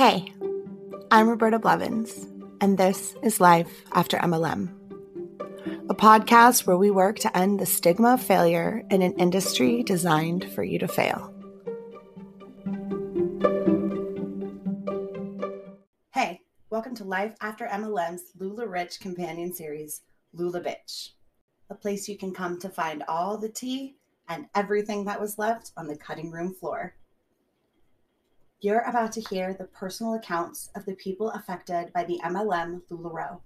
Hey, I'm Roberta Blevins, and this is Life After MLM, a podcast where we work to end the stigma of failure in an industry designed for you to fail. Hey, welcome to Life After MLM's LuLaRich companion series, LuLaBitch, a place you can come to find all the tea and everything that was left on the cutting room floor. You're about to hear the personal accounts of the people affected by the MLM LuLaRoe.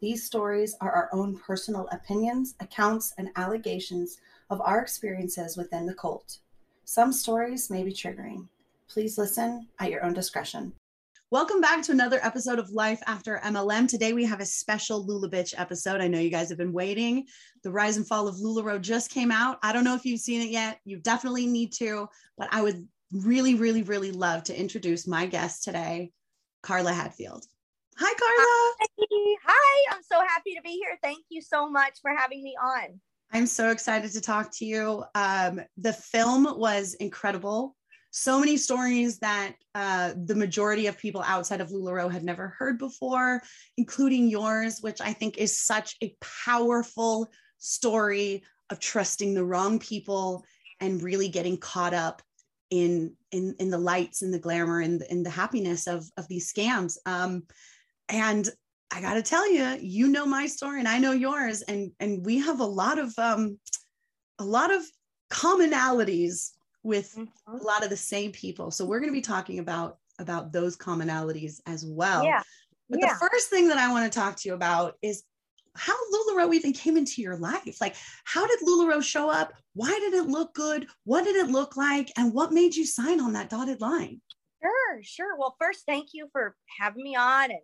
These stories are our own personal opinions, accounts, and allegations of our experiences within the cult. Some stories may be triggering. Please listen at your own discretion. Welcome back to another episode of Life After MLM. Today we have a special LuLaBitch episode. I know you guys have been waiting. The Rise and Fall of LuLaRoe just came out. I don't know if you've seen it yet. You definitely need to, but I would really love to introduce my guest today, Carla Hatfield. Hi, Carla. Hi, I'm so happy to be here. Thank you so much for having me on. I'm so excited to talk to you. The film was incredible. So many stories that the majority of people outside of LuLaRoe had never heard before, including yours, which I think is such a powerful story of trusting the wrong people and really getting caught up in the lights and the glamour and the happiness of these scams. And I got to tell you, you know my story and I know yours, and we have a lot of commonalities with a lot of the same people. So we're going to be talking about those commonalities as well. Yeah. But the first thing that I want to talk to you about is how LuLaRoe even came into your life. Like, how did LuLaRoe show up? Why did it look good? What did it look like? And what made you sign on that dotted line? Sure. Well, first, thank you for having me on and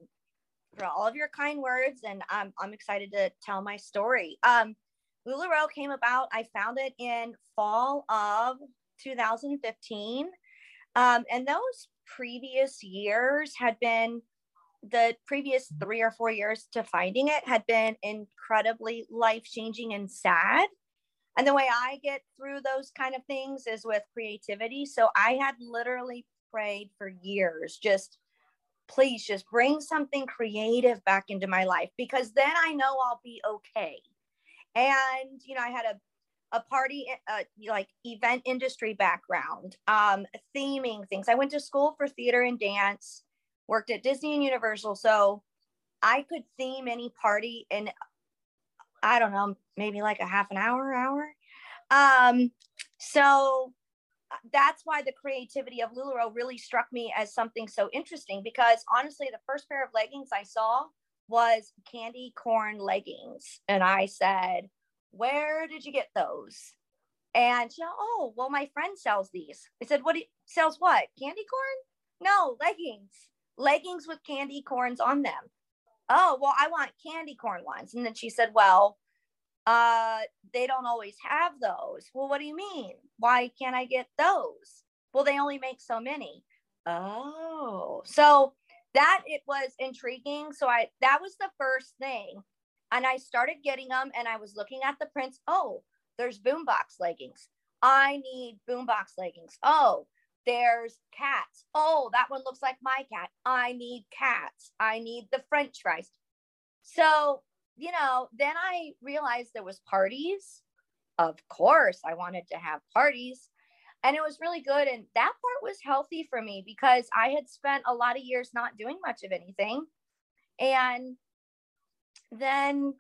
for all of your kind words. And I'm excited to tell my story. LuLaRoe came about, I found it in fall of 2015. And those previous years had been, the previous 3 or 4 years to finding it had been incredibly life-changing and sad. And the way I get through those kind of things is with creativity. So I had literally prayed for years, just please just bring something creative back into my life, because then I know I'll be okay. And, you know, I had a party, like event industry background, theming things. I went to school for theater and dance, worked at Disney and Universal. So I could theme any party in, I don't know, maybe like a half an hour. So that's why the creativity of LuLaRoe really struck me as something so interesting, because honestly, the first pair of leggings I saw was candy corn leggings. And I said, where did you get those? And she said, oh, well, my friend sells these. I said, what? Sells what? Candy corn? No, leggings with candy corns on them. Oh, well, I want candy corn ones. And then she said, well, they don't always have those. Well, what do you mean? Why can't I get those? Well, they only make so many. Oh, so that it was intriguing. So that was the first thing. And I started getting them and I was looking at the prints. Oh, there's boombox leggings. I need boombox leggings. Oh, there's cats. Oh, that one looks like my cat. I need cats. I need the French fries. So, you know, then I realized there was parties. Of course, I wanted to have parties. And it was really good. And that part was healthy for me, because I had spent a lot of years not doing much of anything. And then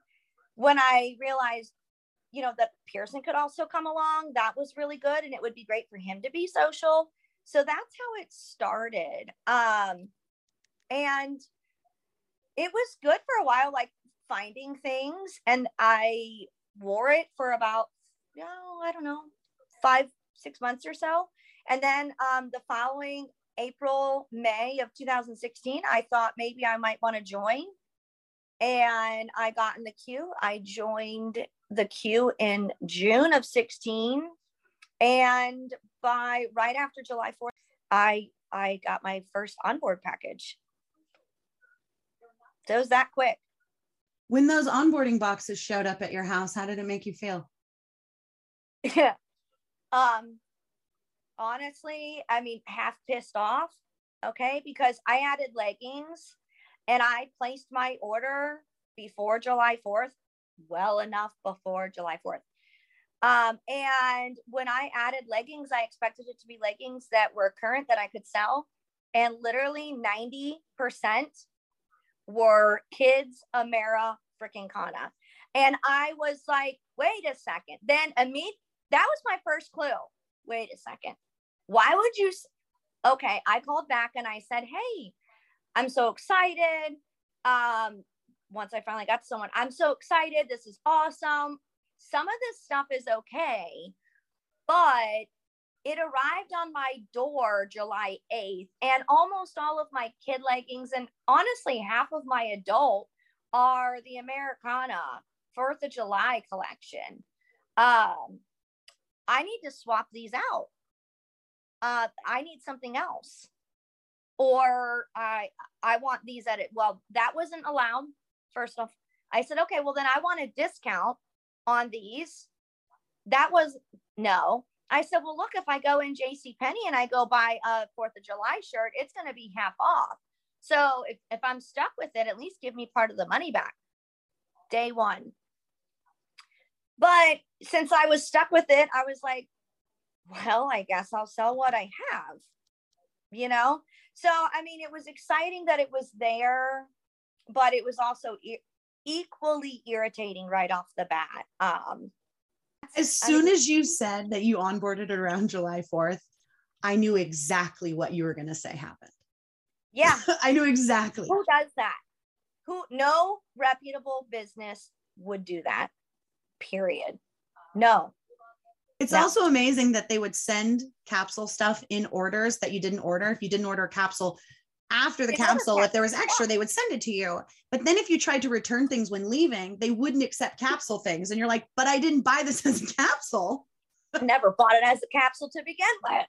when I realized, you know, that Pearson could also come along, that was really good. And it would be great for him to be social. So that's how it started. And it was good for a while, like finding things. And I wore it for about, I don't know, 5-6 months or so. And then the following April, May of 2016, I thought maybe I might want to join. And I got in the queue. I joined the queue in June of 16. And by right after July 4th, I got my first onboard package. So it was that quick. When those onboarding boxes showed up at your house, how did it make you feel? Honestly, I mean, half pissed off, okay? Because I added leggings and I placed my order before July 4th, well enough before July 4th. And when I added leggings, I expected it to be leggings that were current that I could sell. And literally 90% were Kids Amera freaking Kana. And I was like, wait a second. Then that was my first clue. Wait a second. Why would you? Okay. I called back and I said, hey, I'm so excited. Once I finally got to someone, I'm so excited. This is awesome. Some of this stuff is okay, but it arrived on my door July 8th and almost all of my kid leggings and honestly, half of my adult are the Americana 4th of July collection. I need to swap these out. I need something else. Or I want these at it. Well, that wasn't allowed. First off, I said, okay, well then I want a discount on these. That was no. I said, well, look, if I go in JCPenney and I go buy a 4th of July shirt, it's going to be half off. So if I'm stuck with it, at least give me part of the money back. Day one. But since I was stuck with it, I was like, well, I guess I'll sell what I have, you know? So, I mean, it was exciting that it was there, but it was also equally irritating right off the bat. As soon as you said that you onboarded around July 4th, I knew exactly what you were going to say happened. Yeah. I knew exactly. Who does that? No reputable business would do that. Period. No. It's also amazing that they would send capsule stuff in orders that you didn't order. If you didn't order a capsule after the capsule, if there was extra, they would send it to you. But then if you tried to return things when leaving, they wouldn't accept capsule things. And you're like, but I didn't buy this as a capsule. Never bought it as a capsule to begin with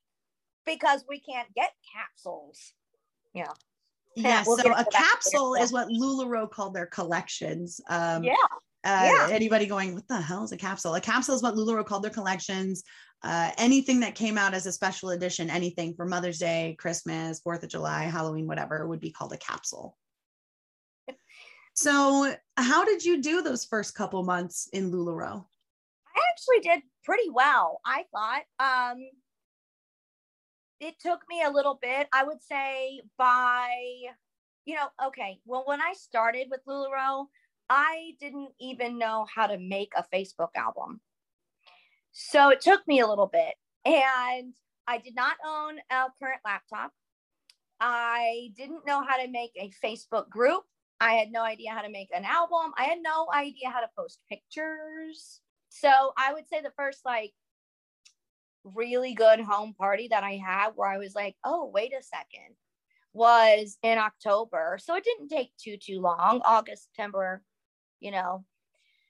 because we can't get capsules. Yeah. Yeah. We'll so a capsule is what LuLaRoe called their collections. Anybody going, what the hell is a capsule? A capsule is what LuLaRoe called their collections. Anything that came out as a special edition, anything for Mother's Day, Christmas, 4th of July, Halloween, whatever, would be called a capsule. So how did you do those first couple months in LuLaRoe? I actually did pretty well, I thought. It took me a little bit, I would say by, when I started with LuLaRoe, I didn't even know how to make a Facebook album. So it took me a little bit and I did not own a current laptop. I didn't know how to make a Facebook group. I had no idea how to make an album. I had no idea how to post pictures. So I would say the first really good home party that I had where I was like, oh, wait a second, was in October. So it didn't take too long, August, September,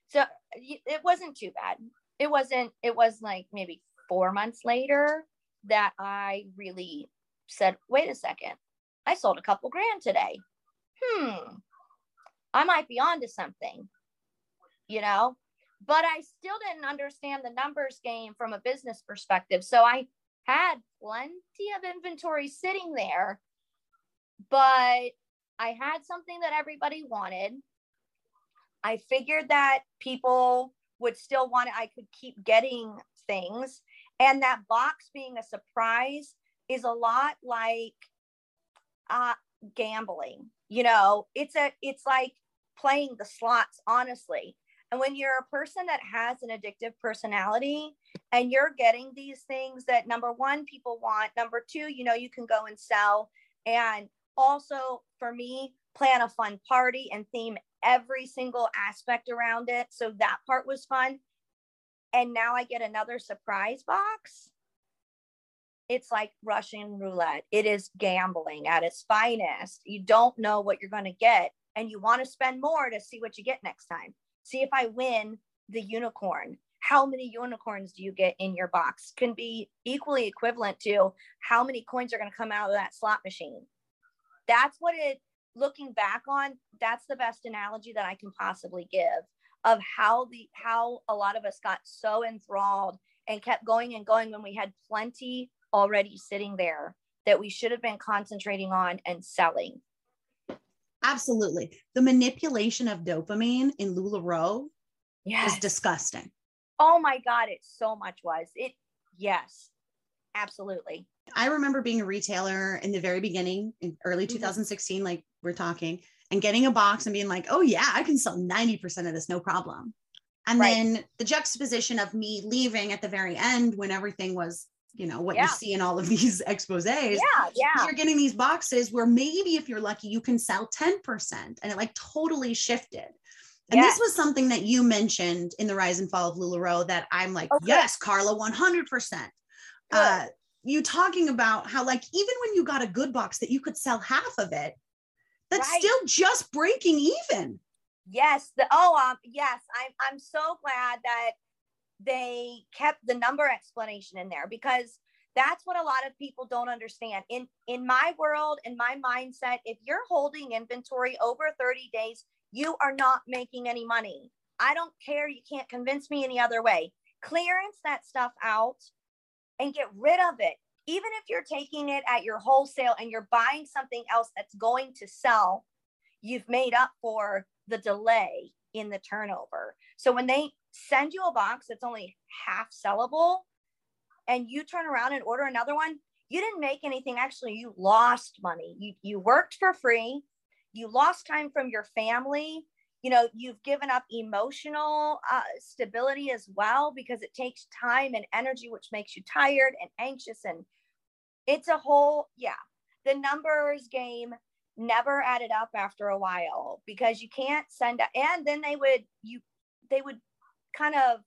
so it wasn't too bad. It was like maybe 4 months later that I really said, wait a second, I sold a couple grand today. I might be onto something, but I still didn't understand the numbers game from a business perspective. So I had plenty of inventory sitting there, but I had something that everybody wanted. I figured that people would still want it. I could keep getting things. And that box being a surprise is a lot like gambling. It's like playing the slots, honestly. And when you're a person that has an addictive personality and you're getting these things that, number one, people want, number two, you can go and sell. And also for me, plan a fun party and theme every single aspect around it. So that part was fun. And now I get another surprise box. It's like Russian roulette. It is gambling at its finest. You don't know what you're going to get. And you want to spend more to see what you get next time. See if I win the unicorn. How many unicorns do you get in your box? Can be equally equivalent to how many coins are going to come out of that slot machine. That's what it, looking back on, that's the best analogy that I can possibly give of how a lot of us got so enthralled and kept going and going when we had plenty already sitting there that we should have been concentrating on and selling. Absolutely. The manipulation of dopamine in LuLaRoe is disgusting. Oh my God, it so much was. Yes, absolutely. I remember being a retailer in the very beginning, in early 2016, like we're talking, and getting a box and being like, oh yeah, I can sell 90% of this, no problem. And then the juxtaposition of me leaving at the very end when everything was, you know, what you see in all of these exposés. You're getting these boxes where maybe if you're lucky, you can sell 10%. And it like totally shifted. And this was something that you mentioned in the rise and fall of LuLaRoe that I'm like, yes, Carla, 100%. You talking about how like, even when you got a good box that you could sell half of it, that's still just breaking even. Yes. I'm so glad that they kept the number explanation in there, because that's what a lot of people don't understand. In my world, in my mindset, if you're holding inventory over 30 days, you are not making any money. I don't care. You can't convince me any other way. Clearance that stuff out and get rid of it. Even if you're taking it at your wholesale and you're buying something else that's going to sell, you've made up for the delay in the turnover. So when they send you a box that's only half sellable and you turn around and order another one, you didn't make anything. Actually, you lost money. You worked for free. You lost time from your family. You know, you've given up emotional stability as well, because it takes time and energy, which makes you tired and anxious. And it's a whole, the numbers game never added up after a while, because you can't send, and then they would kind of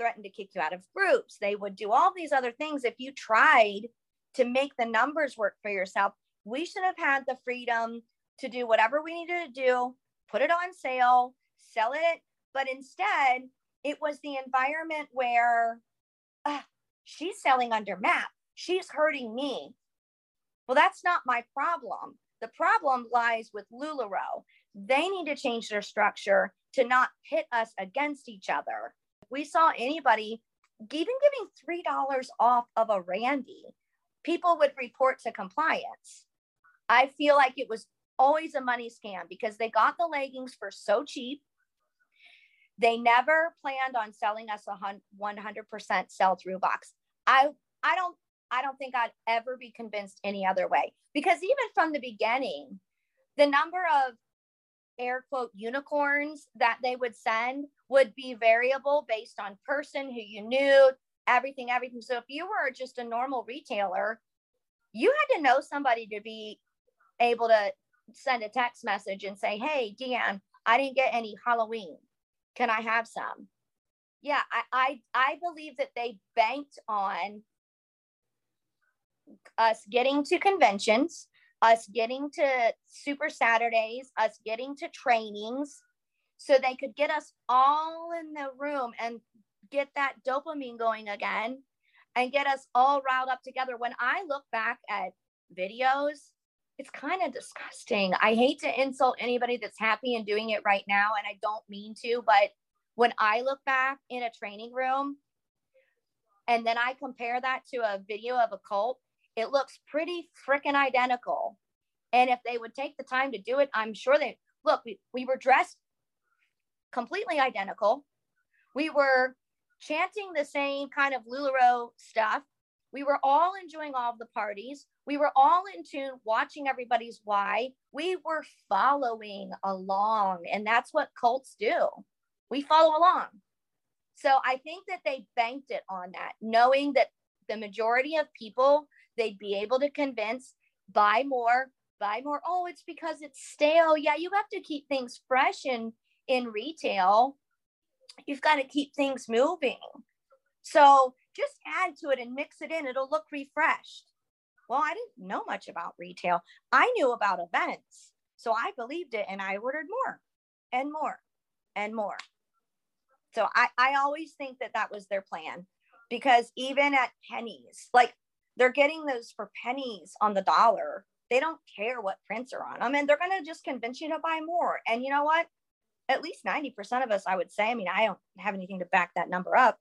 threaten to kick you out of groups. They would do all these other things. If you tried to make the numbers work for yourself, we should have had the freedom to do whatever we needed to do, put it on sale, sell it. But instead it was the environment where she's selling under MAP. She's hurting me. Well, that's not my problem. The problem lies with LuLaRoe. They need to change their structure to not pit us against each other. We saw anybody even giving $3 off of a Randy, people would report to compliance. I feel like it was always a money scam, because they got the leggings for so cheap. They never planned on selling us a 100% sell-through box. I don't think I'd ever be convinced any other way, because even from the beginning, the number of air quote unicorns that they would send would be variable based on person, who you knew, everything. So if you were just a normal retailer, you had to know somebody to be able to send a text message and say, hey, Deanne, I didn't get any Halloween. Can I have some? Yeah, I believe that they banked on us getting to conventions, us getting to Super Saturdays, us getting to trainings, so they could get us all in the room and get that dopamine going again and get us all riled up together. When I look back at videos, it's kind of disgusting. I hate to insult anybody that's happy and doing it right now, and I don't mean to, but when I look back in a training room and then I compare that to a video of a cult, it looks pretty freaking identical. And if they would take the time to do it, I'm sure they, look, we were dressed completely identical. We were chanting the same kind of LuLaRoe stuff. We were all enjoying all of the parties. We were all in tune, watching everybody's why. We were following along, and that's what cults do. We follow along. So I think that they banked it on that, knowing that the majority of people they'd be able to convince, buy more. Oh, it's because it's stale. Yeah, you have to keep things fresh in retail. You've got to keep things moving. So just add to it and mix it in. It'll look refreshed. Well, I didn't know much about retail. I knew about events. So I believed it, and I ordered more and more and more. So I always think that was their plan, because even at pennies, like, they're getting those for pennies on the dollar. They don't care what prints are on them, and they're going to just convince you to buy more. And you know what? At least 90% of us, I would say, I mean, I don't have anything to back that number up.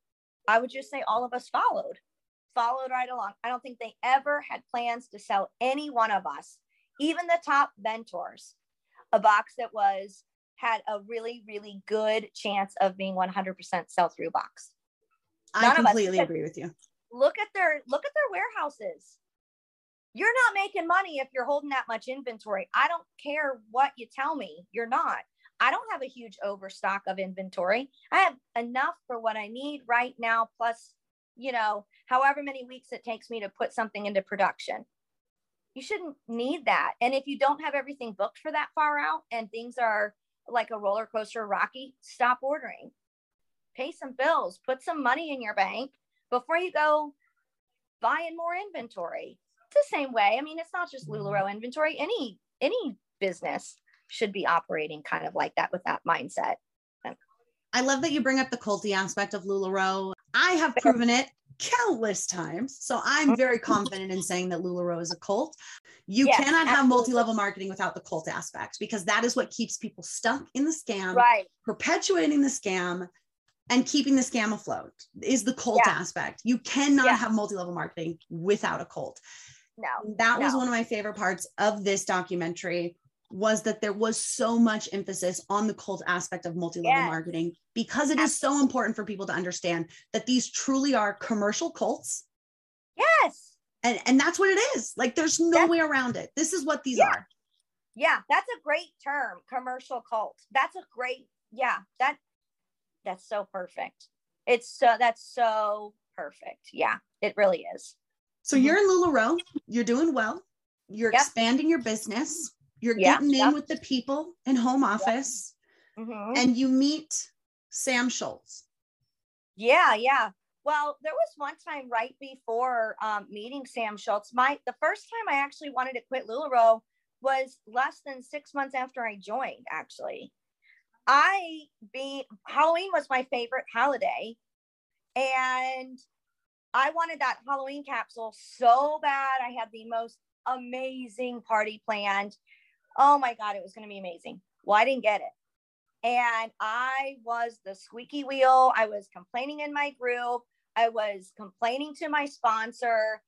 I would just say all of us followed. followed right along. I don't think they ever had plans to sell any one of us, even the top mentors, a box that was had a really, really good chance of being 100% sell-through box. I completely agree with you. Look at their warehouses. You're not making money if you're holding that much inventory. I don't care what you tell me, you're not. I don't have a huge overstock of inventory. I have enough for what I need right now, plus, you know, however many weeks it takes me to put something into production. You shouldn't need that. And if you don't have everything booked for that far out and things are like a roller coaster rocky, stop ordering. Pay some bills, put some money in your bank before you go buying more inventory. It's the same way. I mean, it's not just LuLaRoe inventory. Any business should be operating kind of like that with that mindset. I love that you bring up the culty aspect of LuLaRoe. I have proven it countless times. So I'm very confident in saying that LuLaRoe is a cult. You yes, cannot have multi-level marketing without the cult aspect, because that is what keeps people stuck in the scam, right? Perpetuating the scam and keeping the scam afloat is the cult aspect. You cannot have multi-level marketing without a cult. No, that was one of my favorite parts of this documentary, was that there was so much emphasis on the cult aspect of multi-level marketing, because it is so important for people to understand that these truly are commercial cults. Yes. And that's what it is. Like, there's no way around it. This is what these are. Yeah. That's a great term. Commercial cult. That's a great, that's so perfect. That's so perfect. Yeah, it really is. So you're in LuLaRoe, you're doing well, you're expanding your business. You're getting in with the people in home office and you meet Sam Schultz. Yeah. Yeah. Well, there was one time right before meeting Sam Schultz, the first time I actually wanted to quit LuLaRoe was less than 6 months after I joined. Actually, Halloween was my favorite holiday, and I wanted that Halloween capsule so bad. I had the most amazing party planned. Oh my God, it was going to be amazing. Well, I didn't get it. And I was the squeaky wheel. I was complaining in my group. I was complaining to my sponsor.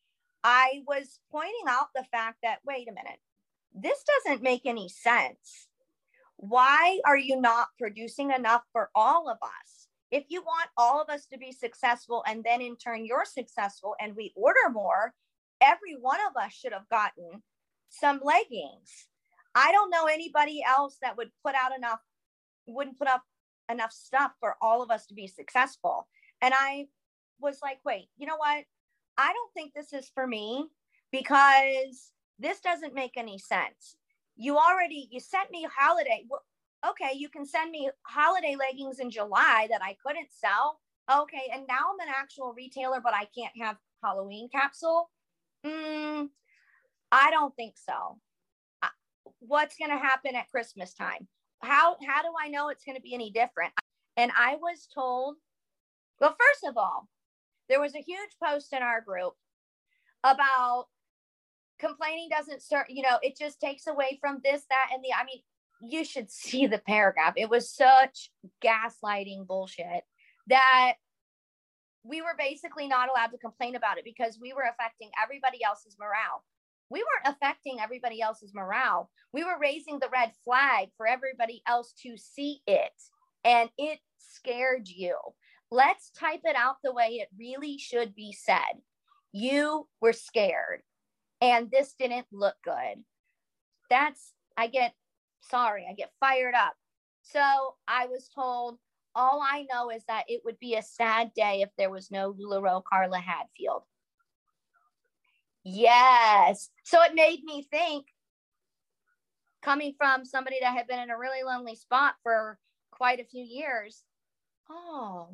I was pointing out the fact that, wait a minute, this doesn't make any sense. Why are you not producing enough for all of us? If you want all of us to be successful and then in turn you're successful and we order more, every one of us should have gotten some leggings. I don't know anybody else that wouldn't put up enough stuff for all of us to be successful. And I was like, wait, you know what? I don't think this is for me, because this doesn't make any sense. You sent me holiday. Well, okay. You can send me holiday leggings in July that I couldn't sell. Okay. And now I'm an actual retailer, but I can't have Halloween capsule. I don't think so. What's going to happen at Christmas time? How do I know it's going to be any different? And I was told, well, first of all, there was a huge post in our group about complaining doesn't start, you know, it just takes away from this, that, and the, I mean, you should see the paragraph. It was such gaslighting bullshit that we were basically not allowed to complain about it because we were affecting everybody else's morale. We weren't affecting everybody else's morale. We were raising the red flag for everybody else to see it. And it scared you. Let's type it out the way it really should be said. You were scared and this didn't look good. I get fired up. So I was told, all I know is that it would be a sad day if there was no LuLaRoe Carla Hatfield. Yes. So it made me think, coming from somebody that had been in a really lonely spot for quite a few years, oh,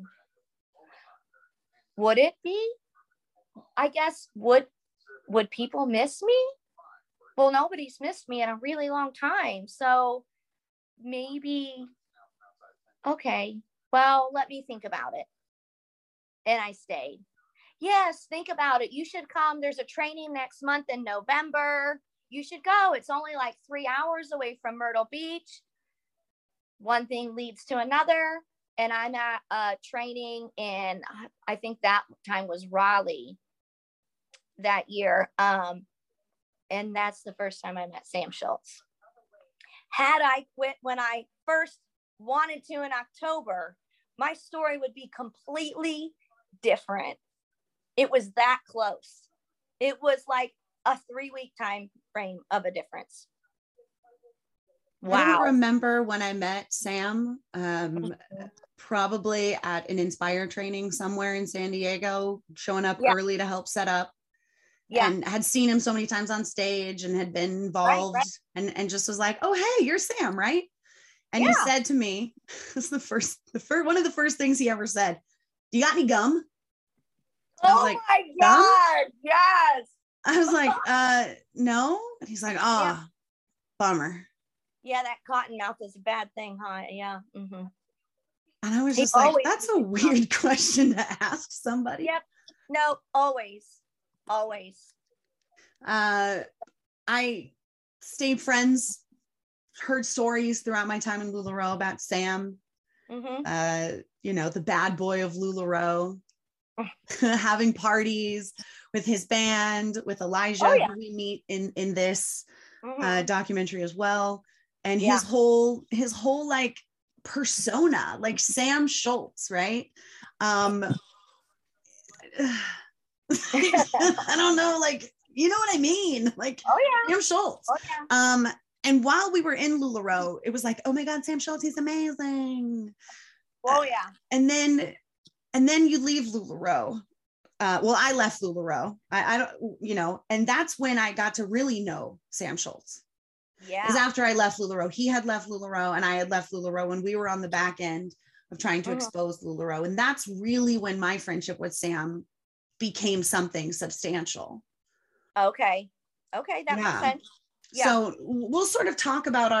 would it be? I guess, would people miss me? Well, nobody's missed me in a really long time. So maybe, okay, well, let me think about it. And I stayed. Yes, think about it. You should come. There's a training next month in November. You should go. It's only like 3 hours away from Myrtle Beach. One thing leads to another. And I'm at a training in, I think that time was Raleigh. that year. And that's the first time I met Sam Schultz. Had I quit when I first wanted to in October, my story would be completely different. It was that close. It was like a 3-week time frame of a difference. Wow. I don't remember when I met Sam, probably at an Inspire training somewhere in San Diego, showing up early to help set up. Yeah. And had seen him so many times on stage and had been involved and just was like, oh, hey, you're Sam, right? And he said to me, this is the first one of the first things he ever said, do you got any gum? Oh like, my God. Gum? Yes. I was like, no. And he's like, bummer. Yeah, that cotton mouth is a bad thing, huh? Yeah. Mm-hmm. And I was just like, that's a weird question to ask somebody. Yep. No, always. I stayed friends, heard stories throughout my time in LuLaRoe about Sam, the bad boy of LuLaRoe, having parties with his band, with Elijah, who we meet in this documentary as well. And his whole like persona, like Sam Schultz, right? I don't know, like, you know what I mean? Like, Sam Schultz. Oh, yeah. And while we were in LuLaRoe, it was like, oh my God, Sam Schultz, he's amazing. Oh yeah. And then you leave LuLaRoe. Well, I left LuLaRoe. I don't, and that's when I got to really know Sam Schultz. Yeah. Because after I left LuLaRoe, he had left LuLaRoe and I had left LuLaRoe when we were on the back end of trying to expose LuLaRoe. And that's really when my friendship with Sam became something substantial. Okay. That makes sense. Yeah. So we'll sort of talk about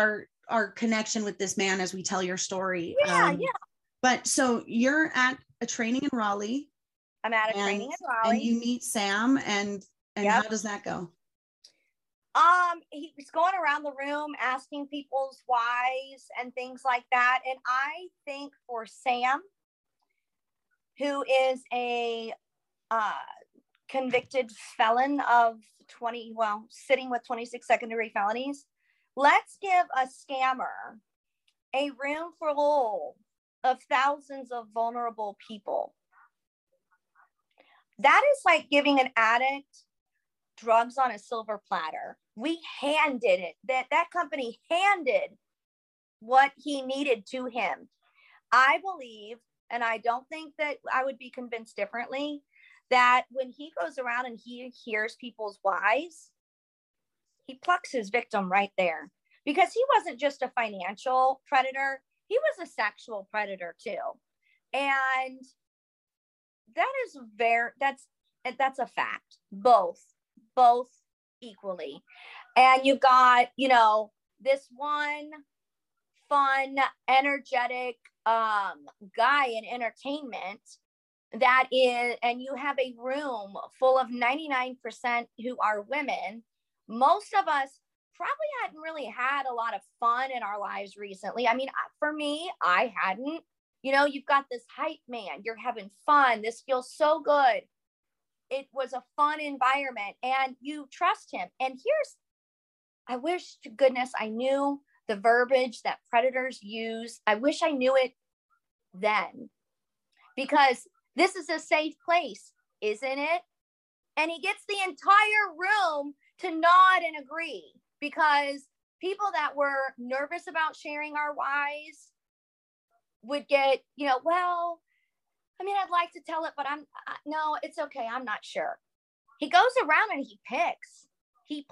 our connection with this man as we tell your story. Yeah. But so you're at a training in Raleigh. I'm at a training in Raleigh. And you meet Sam and how does that go? He was going around the room asking people's whys and things like that. And I think for Sam, who is a convicted felon of sitting with 26 secondary felonies, let's give a scammer a room full of thousands of vulnerable people. That is like giving an addict drugs on a silver platter. We handed it. That company handed what he needed to him. I believe, and I don't think that I would be convinced differently, that when he goes around and he hears people's whys, he plucks his victim right there. Because he wasn't just a financial predator, he was a sexual predator too. And that's a fact, both equally. And you got, this one fun, energetic guy in entertainment that is, and you have a room full of 99% who are women. Most of us probably hadn't really had a lot of fun in our lives recently. I mean, for me, I hadn't. You've got this hype man, you're having fun. This feels so good. It was a fun environment and you trust him. And I wish to goodness I knew the verbiage that predators use. I wish I knew it then, because this is a safe place, isn't it? And he gets the entire room to nod and agree, because people that were nervous about sharing our whys would get, well, I mean, I'd like to tell it, but no, it's okay. I'm not sure. He goes around and he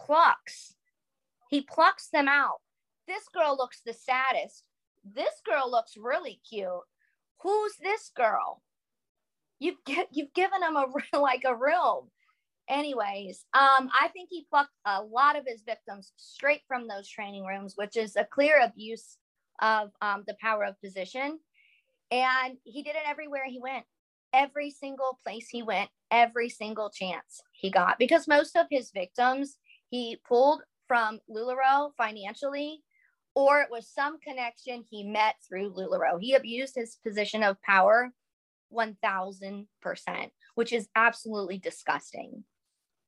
plucks them out. This girl looks the saddest. This girl looks really cute. Who's this girl? You've given him a room. Anyways, I think he plucked a lot of his victims straight from those training rooms, which is a clear abuse of the power of position. And he did it everywhere he went, every single place he went, every single chance he got, because most of his victims he pulled from LuLaRoe financially, or it was some connection he met through LuLaRoe. He abused his position of power 1000%, which is absolutely disgusting.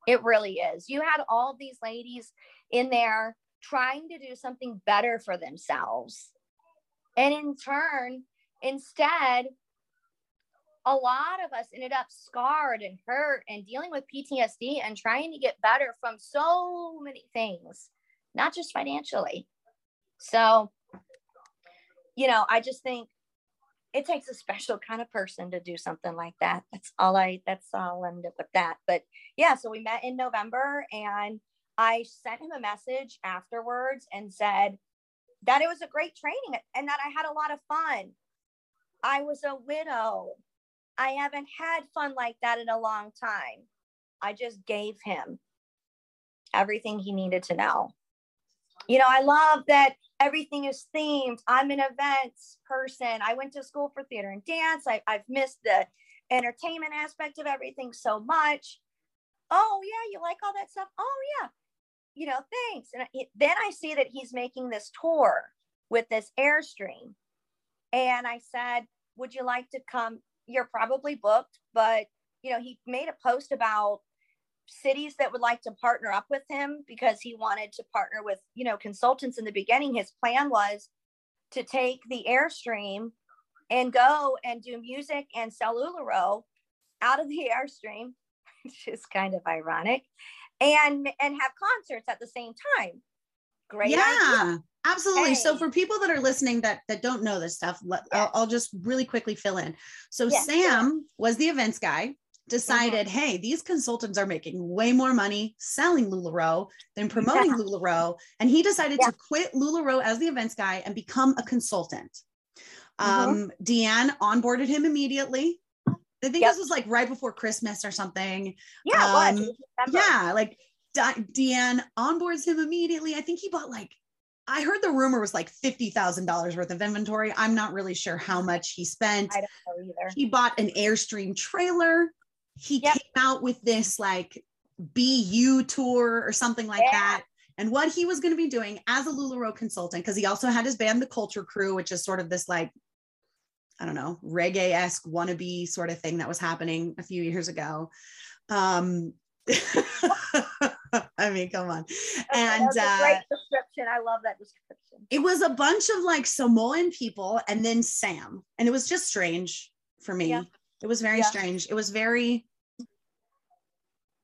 It really is. You had all these ladies in there trying to do something better for themselves. And in turn, instead, a lot of us ended up scarred and hurt and dealing with PTSD and trying to get better from so many things, not just financially. So, you know, I just think it takes a special kind of person to do something like that. That's all I'll end up with that. But yeah, so we met in November and I sent him a message afterwards and said that it was a great training and that I had a lot of fun. I was a widow. I haven't had fun like that in a long time. I just gave him everything he needed to know. You know, I love that everything is themed. I'm an events person. I went to school for theater and dance. I've missed the entertainment aspect of everything so much. Oh, yeah, you like all that stuff? Oh, yeah. You know, thanks. And then I see that he's making this tour with this Airstream. And I said, would you like to come? You're probably booked, but, you know, he made a post about cities that would like to partner up with him because he wanted to partner with, you know, consultants in the beginning. His plan was to take the Airstream and go and do music and sell LuLaRoe out of the Airstream, which is kind of ironic, and have concerts at the same time. Great idea. Absolutely. Hey. So for people that are listening that don't know this stuff, I'll just really quickly fill in. So yes, Sam was the events guy, decided, hey, these consultants are making way more money selling LuLaRoe than promoting LuLaRoe. And he decided to quit LuLaRoe as the events guy and become a consultant. Deanne onboarded him immediately. I think this was like right before Christmas or something. Yeah, like Deanne onboards him immediately. I think he bought I heard the rumor was like $50,000 worth of inventory. I'm not really sure how much he spent. I don't know either. He bought an Airstream trailer. He came out with this like BU tour or something like that. And what he was going to be doing as a LuLaRoe consultant, because he also had his band, the Culture Crew, which is sort of this like, I don't know, reggae-esque wannabe sort of thing that was happening a few years ago. I mean, come on. And that's a great description. I love that description. It was a bunch of like Samoan people and then Sam. And it was just strange for me. Yeah. It was very strange. It was very,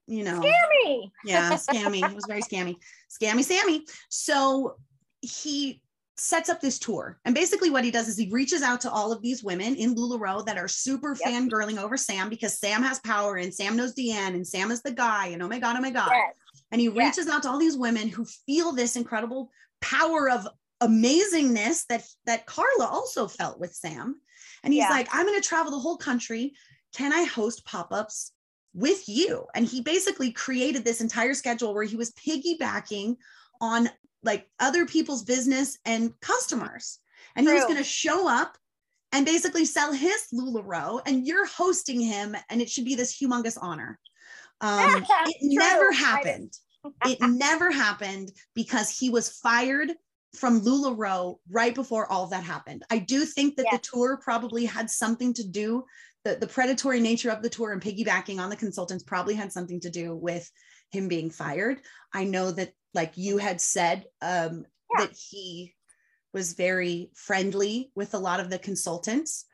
you know. Scammy. Yeah, scammy. It was very scammy. Scammy Sammy. So he sets up this tour. And basically what he does is he reaches out to all of these women in LuLaRoe that are super fangirling over Sam because Sam has power and Sam knows Deanne and Sam is the guy and oh my God. Yes. And he reaches out to all these women who feel this incredible power of amazingness that Carla also felt with Sam. And he's like, I'm going to travel the whole country. Can I host pop-ups with you? And he basically created this entire schedule where he was piggybacking on like other people's business and customers. And he was going to show up and basically sell his LuLaRoe and you're hosting him. And it should be this humongous honor. Never happened. It never happened because he was fired from LuLaRoe right before all that happened. I do think that the tour probably had something to do, the predatory nature of the tour and piggybacking on the consultants probably had something to do with him being fired. I know that like you had said that he was very friendly with a lot of the consultants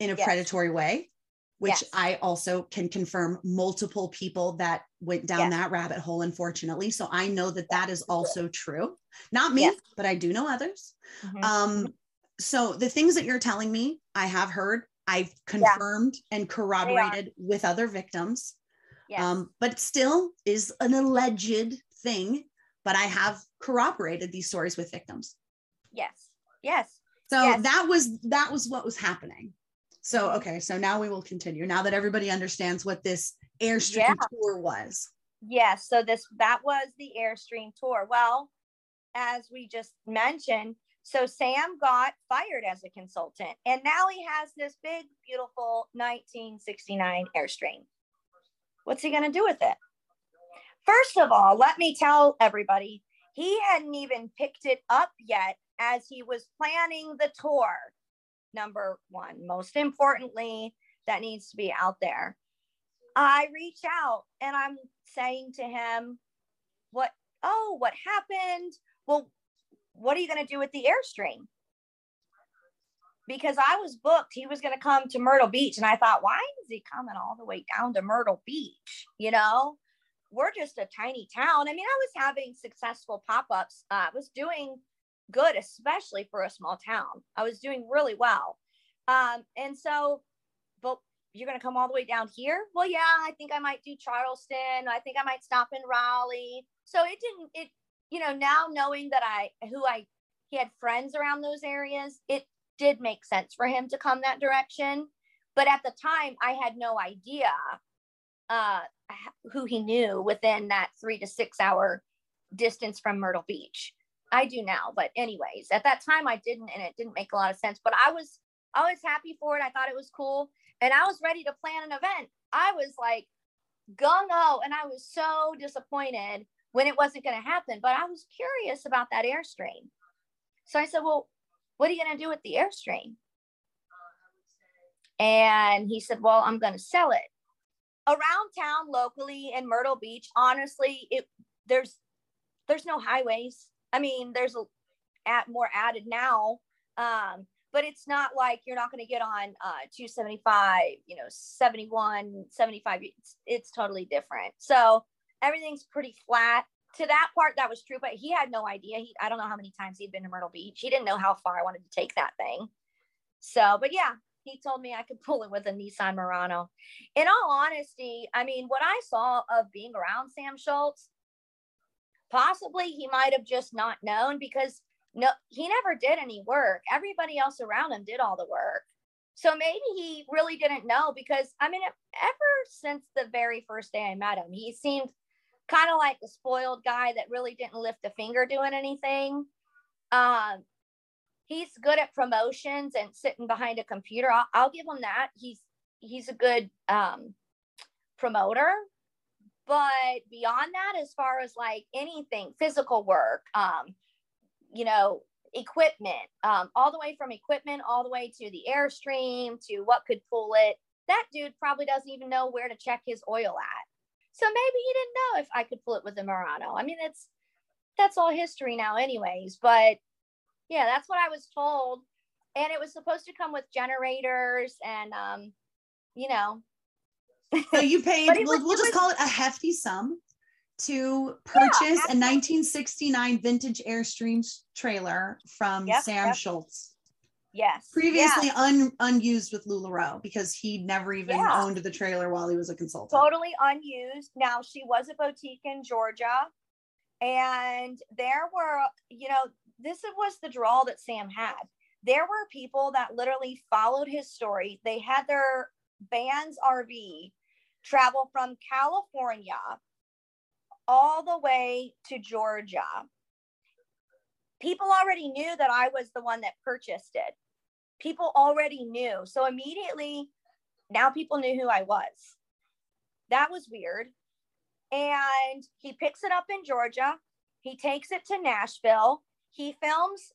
in a predatory way, which I also can confirm multiple people that went down that rabbit hole, unfortunately. So I know that is also true. Not me, but I do know others. Mm-hmm. So the things that you're telling me, I have heard, I've confirmed and corroborated with other victims, but still is an alleged thing, but I have corroborated these stories with victims. Yes. So that was what was happening. So, okay. So now we will continue now that everybody understands what this Airstream tour was. Yes. Yeah, so that was the Airstream tour. Well, as we just mentioned, so Sam got fired as a consultant and now he has this big, beautiful 1969 Airstream. What's he going to do with it? First of all, let me tell everybody, he hadn't even picked it up yet as he was planning the tour. Number one, most importantly, that needs to be out there. I reach out and I'm saying to him, what happened? Well, what are you going to do with the Airstream? Because I was booked. He was going to come to Myrtle Beach. And I thought, why is he coming all the way down to Myrtle Beach? You know, we're just a tiny town. I mean, I was having successful pop-ups. I was doing good, especially for a small town. I was doing really well. And so, but you're going to come all the way down here? Well, yeah, I think I might do Charleston. I think I might stop in Raleigh. So it didn't, it, you know, now knowing that he had friends around those areas, it did make sense for him to come that direction. But at the time, I had no idea who he knew within that 3 to 6 hour distance from Myrtle Beach. I do now, but anyways, at that time I didn't, and it didn't make a lot of sense, but I was happy for it. I thought it was cool. And I was ready to plan an event. I was like gung-ho, and I was so disappointed when it wasn't going to happen, but I was curious about that Airstream. So I said, well, what are you going to do with the Airstream? And he said, well, I'm going to sell it. Around town, locally in Myrtle Beach, honestly, there's no highways. I mean, there's more added now, but it's not like you're not going to get on 275, 71, 75. It's totally different. So everything's pretty flat. To that part, that was true, but he had no idea. I don't know how many times he'd been to Myrtle Beach. He didn't know how far I wanted to take that thing. So, but yeah, he told me I could pull it with a Nissan Murano. In all honesty, I mean, what I saw of being around Sam Schultz, possibly he might have just not known, because he never did any work. Everybody else around him did all the work. So maybe he really didn't know, because, I mean, ever since the very first day I met him, he seemed kind of like the spoiled guy that really didn't lift a finger doing anything. He's good at promotions and sitting behind a computer. I'll give him that. He's a good promoter. But beyond that, as far as like anything, physical work, equipment, all the way from equipment, all the way to the Airstream, to what could pull it, that dude probably doesn't even know where to check his oil at. So maybe he didn't know if I could pull it with a Murano. I mean, that's all history now anyways, but yeah, that's what I was told. And it was supposed to come with generators and, So you paid, we'll just call it a hefty sum to purchase a 1969 vintage Airstream trailer from Sam Schultz. Yes. Previously unused with LuLaRoe, because he never even owned the trailer while he was a consultant. Totally unused. Now, she was a boutique in Georgia, and there were, this was the draw that Sam had. There were people that literally followed his story. They had their band's RV travel from California all the way to Georgia. People already knew that I was the one that purchased it. People already knew. So immediately, now people knew who I was. That was weird. And he picks it up in Georgia. He takes it to Nashville. He films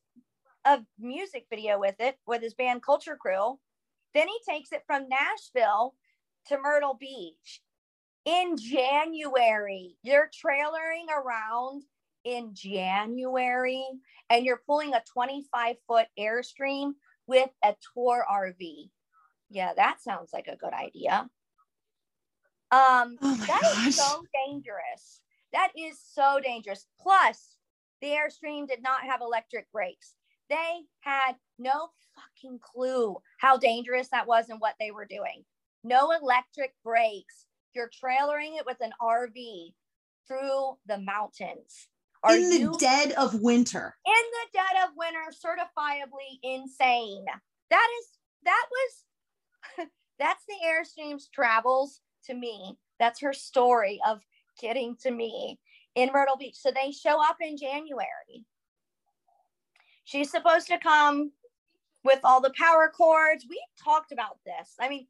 a music video with it, with his band Culture Crew. Then he takes it from Nashville to Myrtle Beach in January. You're trailering around in January, and you're pulling a 25-foot Airstream with a tour RV. Yeah, that sounds like a good idea. Is so dangerous. That is so dangerous. Plus, the Airstream did not have electric brakes. They had no fucking clue how dangerous that was and what they were doing. No electric brakes. You're trailering it with an RV through the mountains. Dead of winter. In the dead of winter, certifiably insane. That's the Airstream's travels to me. That's her story of getting to me in Myrtle Beach. So they show up in January. She's supposed to come with all the power cords. We've talked about this. I mean,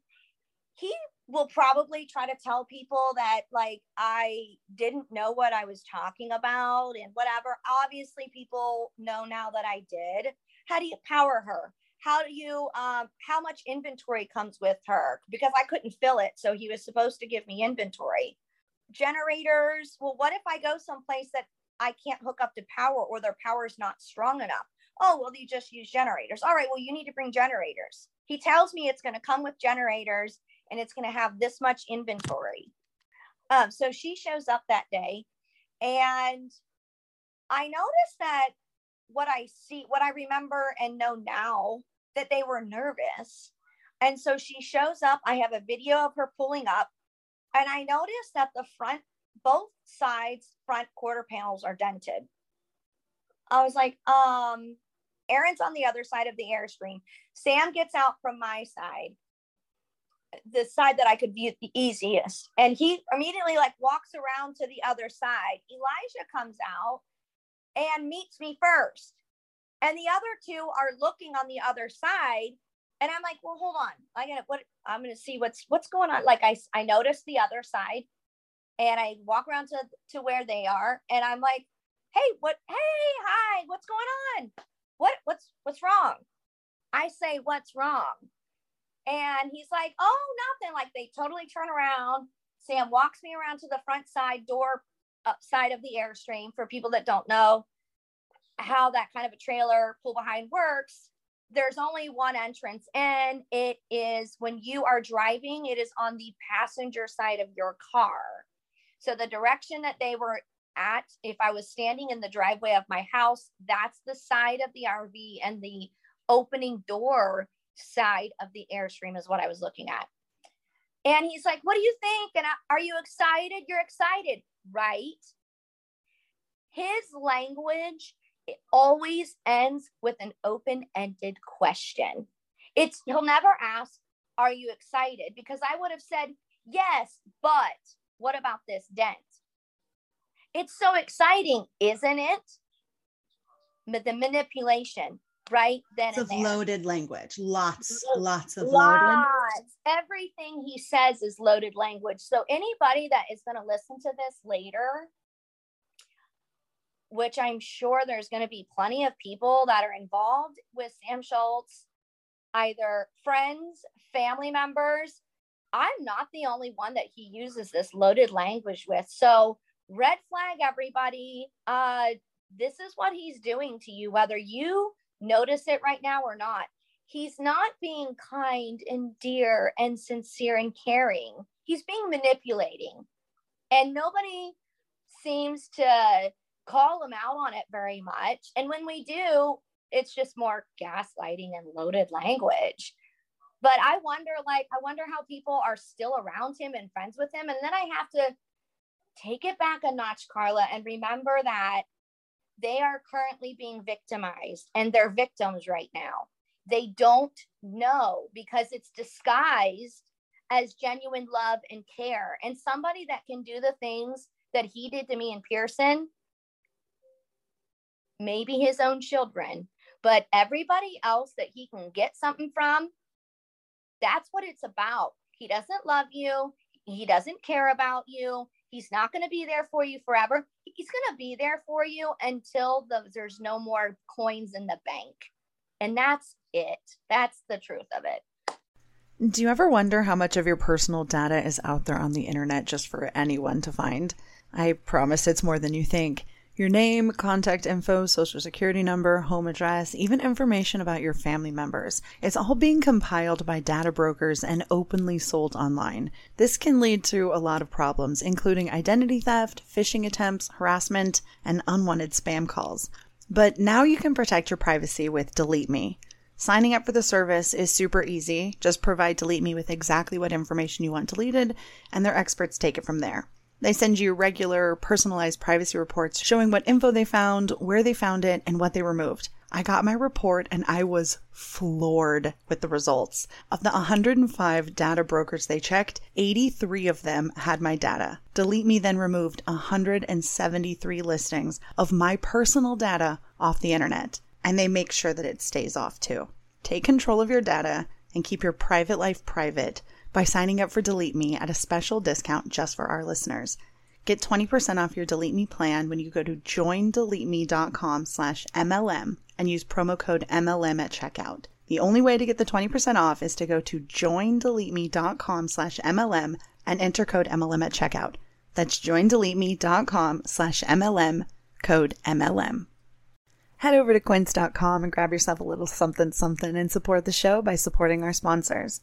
he will probably try to tell people that like I didn't know what I was talking about and whatever. Obviously, people know now that I did. How do you power her? how do you, how much inventory comes with her? Because I couldn't fill it. So he was supposed to give me inventory. Generators. Well, what if I go someplace that I can't hook up to power or their power is not strong enough? Oh, well, you just use generators. All right, well, you need to bring generators. He tells me it's going to come with generators and it's going to have this much inventory. So she shows up that day and I noticed that what I see, what I remember and know now, that they were nervous. And so she shows up. I have a video of her pulling up and I noticed that the front, both sides, front quarter panels are dented. I was like, Aaron's on the other side of the Airstream. Sam gets out from my side, the side that I could view the easiest. And he immediately like walks around to the other side. Elijah comes out and meets me first. And the other two are looking on the other side. And I'm like, well, hold on. I'm going to see what's going on. Like I noticed the other side and I walk around to where they are. And I'm like, hey, hi, what's going on? What's wrong? I say, what's wrong? And he's like, oh, nothing. Like they totally turn around. Sam walks me around to the front side door, upside of the Airstream. For people that don't know how that kind of a trailer pull behind works, there's only one entrance. And it is when you are driving, it is on the passenger side of your car. So the direction that they were at, if I was standing in the driveway of my house, that's the side of the RV, and the opening door side of the Airstream is what I was looking at. And he's like, what do you think? And are you excited? You're excited, right? His language, it always ends with an open-ended question. He'll never ask, are you excited? Because I would have said, yes, but what about this dent? It's so exciting, isn't it? But the manipulation right then and there. Lots of loaded language. Lots of loaded. Everything he says is loaded language. So anybody that is going to listen to this later, which I'm sure there's going to be plenty of people that are involved with Sam Schultz, either friends, family members. I'm not the only one that he uses this loaded language with. So red flag, everybody. This is what he's doing to you, whether you notice it right now or not. He's not being kind and dear and sincere and caring. He's being manipulating. And nobody seems to call him out on it very much. And when we do, it's just more gaslighting and loaded language. But I wonder how people are still around him and friends with him. And then I have to take it back a notch, Carla, and remember that they are currently being victimized and they're victims right now. They don't know because it's disguised as genuine love and care. And somebody that can do the things that he did to me and Pearson, maybe his own children, but everybody else that he can get something from, that's what it's about. He doesn't love you. He doesn't care about you. He's not going to be there for you forever. He's going to be there for you until there's no more coins in the bank. And that's it. That's the truth of it. Do you ever wonder how much of your personal data is out there on the internet just for anyone to find? I promise it's more than you think. Your name, contact info, social security number, home address, even information about your family members. It's all being compiled by data brokers and openly sold online. This can lead to a lot of problems, including identity theft, phishing attempts, harassment, and unwanted spam calls. But now you can protect your privacy with Delete Me. Signing up for the service is super easy. Just provide Delete Me with exactly what information you want deleted, and their experts take it from there. They send you regular personalized privacy reports showing what info they found, where they found it, and what they removed. I got my report and I was floored with the results. Of the 105 data brokers they checked, 83 of them had my data. Delete Me then removed 173 listings of my personal data off the internet, and they make sure that it stays off too. Take control of your data and keep your private life private by signing up for Delete Me at a special discount just for our listeners. Get 20% off your Delete Me plan when you go to joindeleteme.com/MLM and use promo code MLM at checkout. The only way to get the 20% off is to go to joindeleteme.com/MLM and enter code MLM at checkout. That's joindeleteme.com/MLM, code MLM. Head over to Quince.com and grab yourself a little something something and support the show by supporting our sponsors.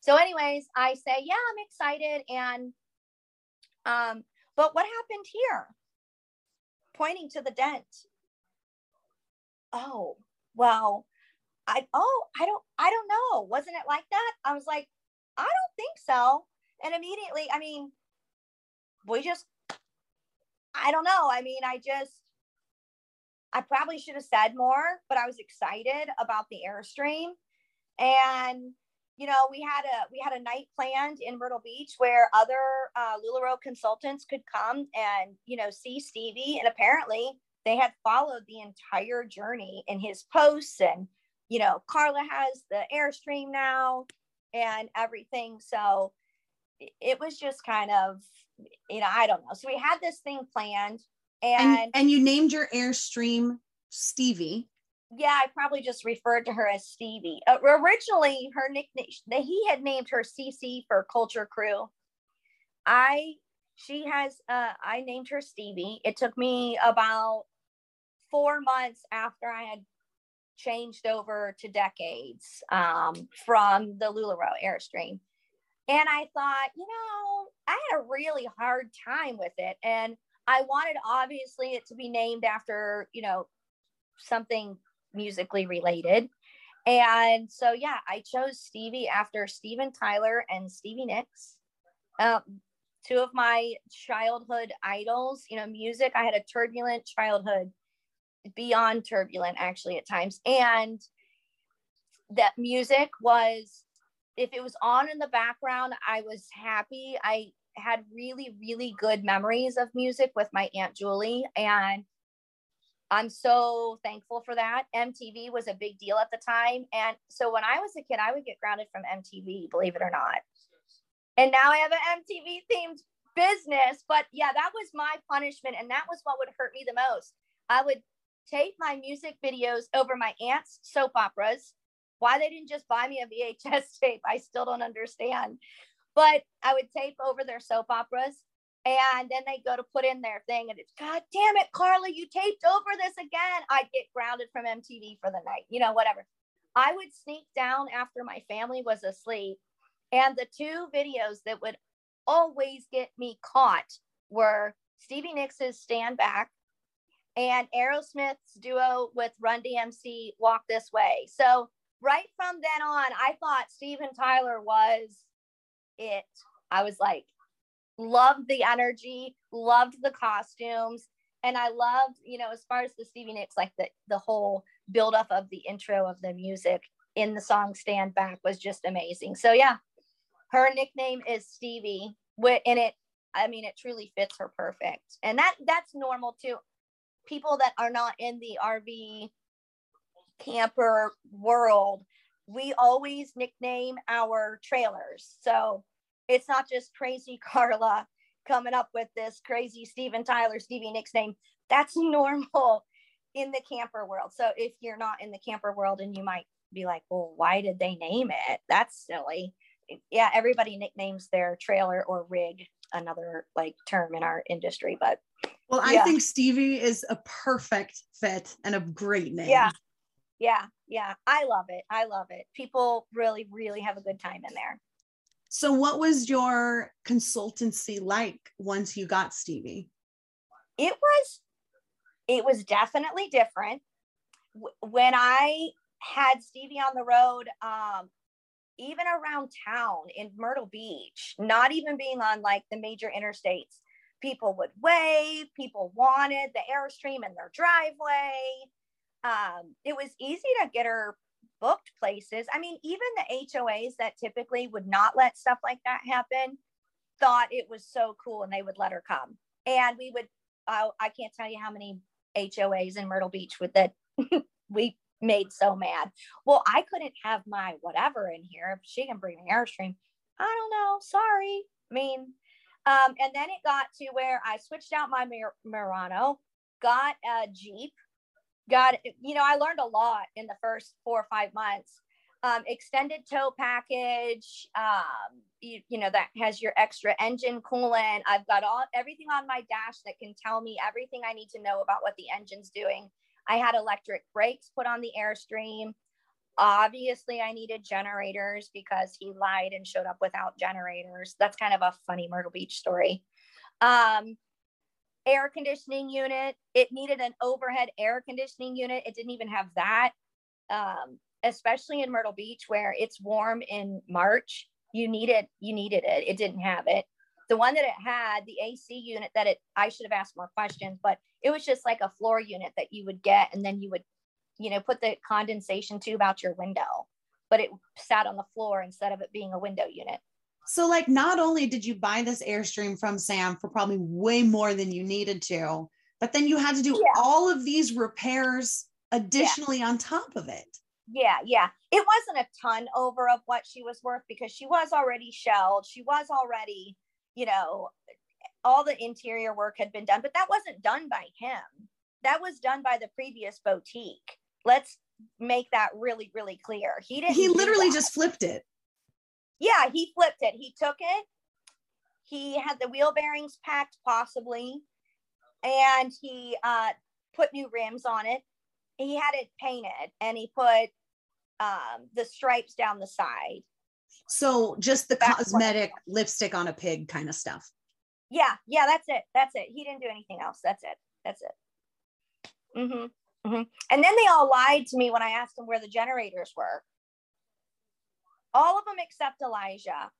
So anyways, I say, yeah, I'm excited. And, but what happened here? Pointing to the dent. Oh, well, I don't know. Wasn't it like that? I was like, I don't think so. And immediately, I mean, I don't know. I mean, I probably should have said more, but I was excited about the Airstream. And you know, we had a night planned in Myrtle Beach where other LuLaRoe consultants could come and, you know, see Stevie. And apparently they had followed the entire journey in his posts. And, you know, Carla has the Airstream now and everything. So it was just kind of, you know, I don't know. So we had this thing planned. And you named your Airstream Stevie. Yeah, I probably just referred to her as Stevie. Originally, her nickname, he had named her CC for Culture Crew. I named her Stevie. It took me about 4 months after I had changed over to Decades from the LuLaRoe Airstream. And I thought, you know, I had a really hard time with it. And I wanted, obviously, it to be named after, you know, something musically related. And so, yeah, I chose Stevie after Steven Tyler and Stevie Nicks, two of my childhood idols. You know, music, I had a turbulent childhood, beyond turbulent actually at times. And that music was, if it was on in the background, I was happy. I had really, really good memories of music with my Aunt Julie, and I'm so thankful for that. MTV was a big deal at the time. And so when I was a kid, I would get grounded from MTV, believe it or not. And now I have an MTV themed business. But yeah, that was my punishment. And that was what would hurt me the most. I would tape my music videos over my aunt's soap operas. Why they didn't just buy me a VHS tape, I still don't understand. But I would tape over their soap operas. And then they go to put in their thing and it's, God damn it, Carla, you taped over this again. I get grounded from MTV for the night, you know, whatever. I would sneak down after my family was asleep. And the two videos that would always get me caught were Stevie Nicks' Stand Back and Aerosmith's duo with Run DMC, Walk This Way. So right from then on, I thought Steven Tyler was it. I was like, loved the energy, loved the costumes. And I loved, you know, as far as the Stevie Nicks, like the whole buildup of the intro of the music in the song Stand Back was just amazing. So yeah, her nickname is Stevie. And it, I mean, it truly fits her perfect. And that's normal too. People that are not in the RV camper world, we always nickname our trailers. So it's not just Crazy Carla, coming up with this crazy Steven Tyler, Stevie Nicks name. That's normal in the camper world. So if you're not in the camper world and you might be like, well, why did they name it? That's silly. Yeah, everybody nicknames their trailer or rig, another like term in our industry, but well, I think Stevie is a perfect fit and a great name. Yeah. I love it. People really, really have a good time in there. So what was your consultancy like once you got Stevie? It was definitely different. When I had Stevie on the road, even around town in Myrtle Beach, not even being on like the major interstates, people would wave, people wanted the Airstream in their driveway. It was easy to get her booked places. I mean, even the HOAs that typically would not let stuff like that happen thought it was so cool and they would let her come. And we would, I can't tell you how many HOAs in Myrtle Beach with that we made so mad. Well, I couldn't have my whatever in here. If she can bring an Airstream, I don't know. Sorry. I mean, and then it got to where I switched out my Murano, got a Jeep, I learned a lot in the first 4 or 5 months. Extended tow package, that has your extra engine coolant. I've got everything on my dash that can tell me everything I need to know about what the engine's doing. I had electric brakes put on the Airstream. Obviously, I needed generators because he lied and showed up without generators. That's kind of a funny Myrtle Beach story. Air conditioning unit. It needed an overhead air conditioning unit. It didn't even have that, especially in Myrtle Beach where it's warm in March. You needed it. It didn't have it. The one that it had, the AC unit that I should have asked more questions, but it was just like a floor unit that you would get. And then you would, put the condensation tube out your window, but it sat on the floor instead of it being a window unit. So like, not only did you buy this Airstream from Sam for probably way more than you needed to, but then you had to do all of these repairs additionally on top of it. Yeah. It wasn't a ton over of what she was worth because she was already shelled. She was already, all the interior work had been done, but that wasn't done by him. That was done by the previous boutique. Let's make that really, really clear. He literally just flipped it. Yeah, he flipped it. He took it. He had the wheel bearings packed possibly. And he put new rims on it. He had it painted and he put the stripes down the side. So just the cosmetic lipstick on a pig kind of stuff. Yeah, that's it. He didn't do anything else. That's it. Mm-hmm. And then they all lied to me when I asked them where the generators were. All of them except Elijah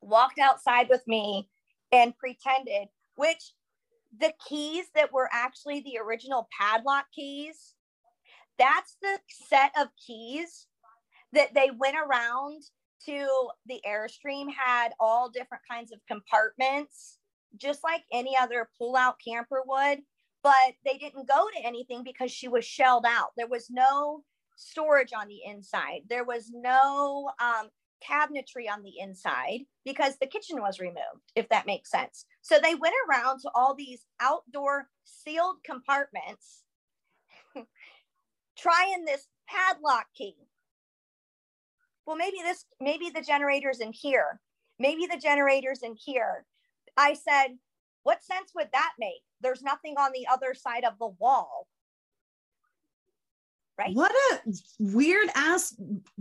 walked outside with me and pretended, which the keys that were actually the original padlock keys, that's the set of keys that they went around to. The Airstream had all different kinds of compartments, just like any other pull-out camper would, but they didn't go to anything because she was shelled out. There was no storage on the inside. There was no cabinetry on the inside because the kitchen was removed, if that makes sense. So they went around to all these outdoor sealed compartments, trying this padlock key. Well, maybe the generator's in here. I said, what sense would that make? There's nothing on the other side of the wall. Right? What a weird ass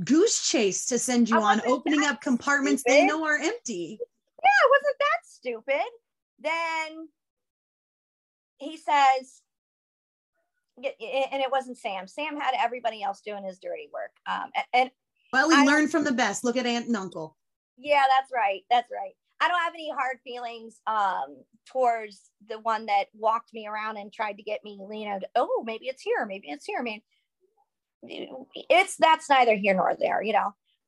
goose chase to send you on, opening up compartments they know are empty. Yeah, wasn't that stupid? Then he says, and it wasn't Sam. Sam had everybody else doing his dirty work. Well, we learn from the best. Look at aunt and uncle. Yeah, that's right. I don't have any hard feelings towards the one that walked me around and tried to get me, maybe it's here. I mean, that's neither here nor there,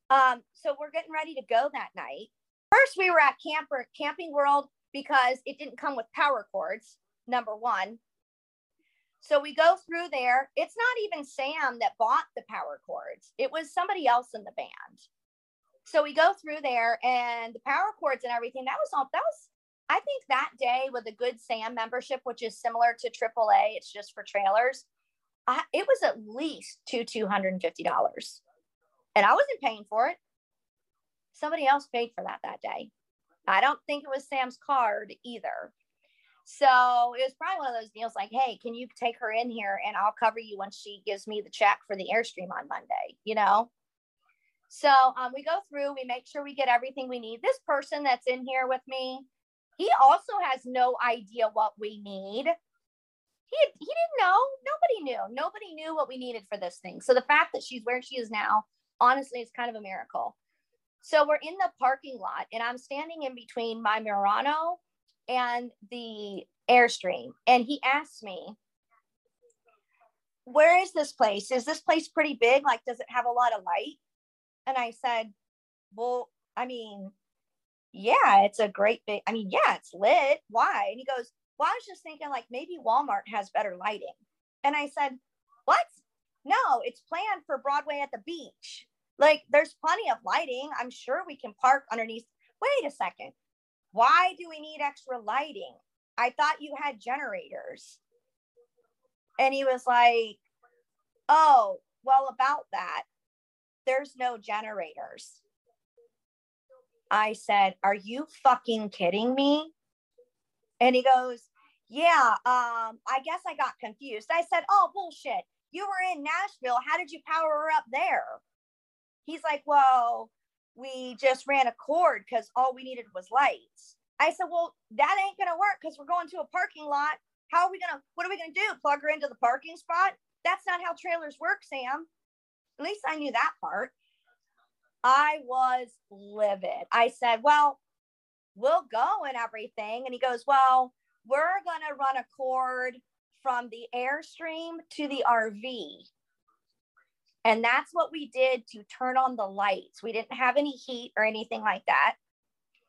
So we're getting ready to go that night. First, we were at Camping World because it didn't come with power cords, number one. So we go through there. It's not even Sam that bought the power cords. It was somebody else in the band. So we go through there and the power cords and everything, that was I think that day with a Good Sam membership, which is similar to AAA, it's just for trailers, it was at least $250. And I wasn't paying for it. Somebody else paid for that day. I don't think it was Sam's card either. So it was probably one of those deals like, hey, can you take her in here and I'll cover you when she gives me the check for the Airstream on Monday, you know? So we go through, we make sure we get everything we need. This person that's in here with me, he also has no idea what we need. He didn't know. Nobody knew. Nobody knew what we needed for this thing. So the fact that she's where she is now, honestly, is kind of a miracle. So we're in the parking lot and I'm standing in between my Murano and the Airstream. And he asked me, where is this place? Is this place pretty big? Like, does it have a lot of light? And I said, well, I mean, yeah, it's a great big, I mean, yeah, it's lit. Why? And he goes, well, I was just thinking like maybe Walmart has better lighting. And I said, what? No, it's planned for Broadway at the Beach. Like, there's plenty of lighting. I'm sure we can park underneath. Wait a second. Why do we need extra lighting? I thought you had generators. And he was like, oh, well, about that, there's no generators. I said, are you fucking kidding me? And he goes, yeah, I guess I got confused. I said, oh, bullshit. You were in Nashville. How did you power her up there? He's like, well, we just ran a cord because all we needed was lights. I said, well, that ain't going to work because we're going to a parking lot. How are we going to, what are we going to do? Plug her into the parking spot? That's not how trailers work, Sam. At least I knew that part. I was livid. I said, well, we'll go and everything. And he goes, well, we're going to run a cord from the Airstream to the RV. And that's what we did to turn on the lights. We didn't have any heat or anything like that.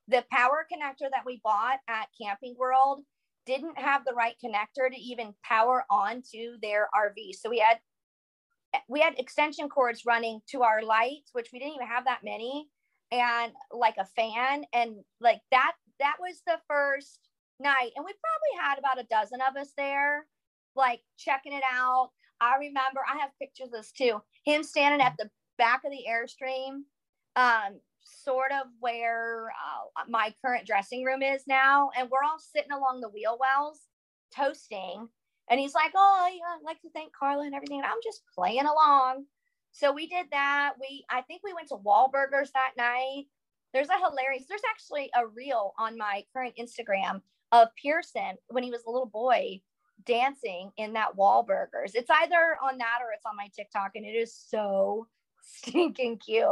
The power connector that we bought at Camping World didn't have the right connector to even power onto their RV. So we had extension cords running to our lights, which we didn't even have that many, and like a fan. And like that was the first night. And we probably had about a dozen of us there, like checking it out. I remember, I have pictures of this too, him standing at the back of the Airstream, sort of where my current dressing room is now. And we're all sitting along the wheel wells toasting. And he's like, oh, yeah, I'd like to thank Carla and everything. And I'm just playing along. So we did that. I think we went to Wahlburgers that night. There's actually a reel on my current Instagram of Pearson when he was a little boy dancing in that Wahlburgers. It's either on that or it's on my TikTok, and it is so stinking cute.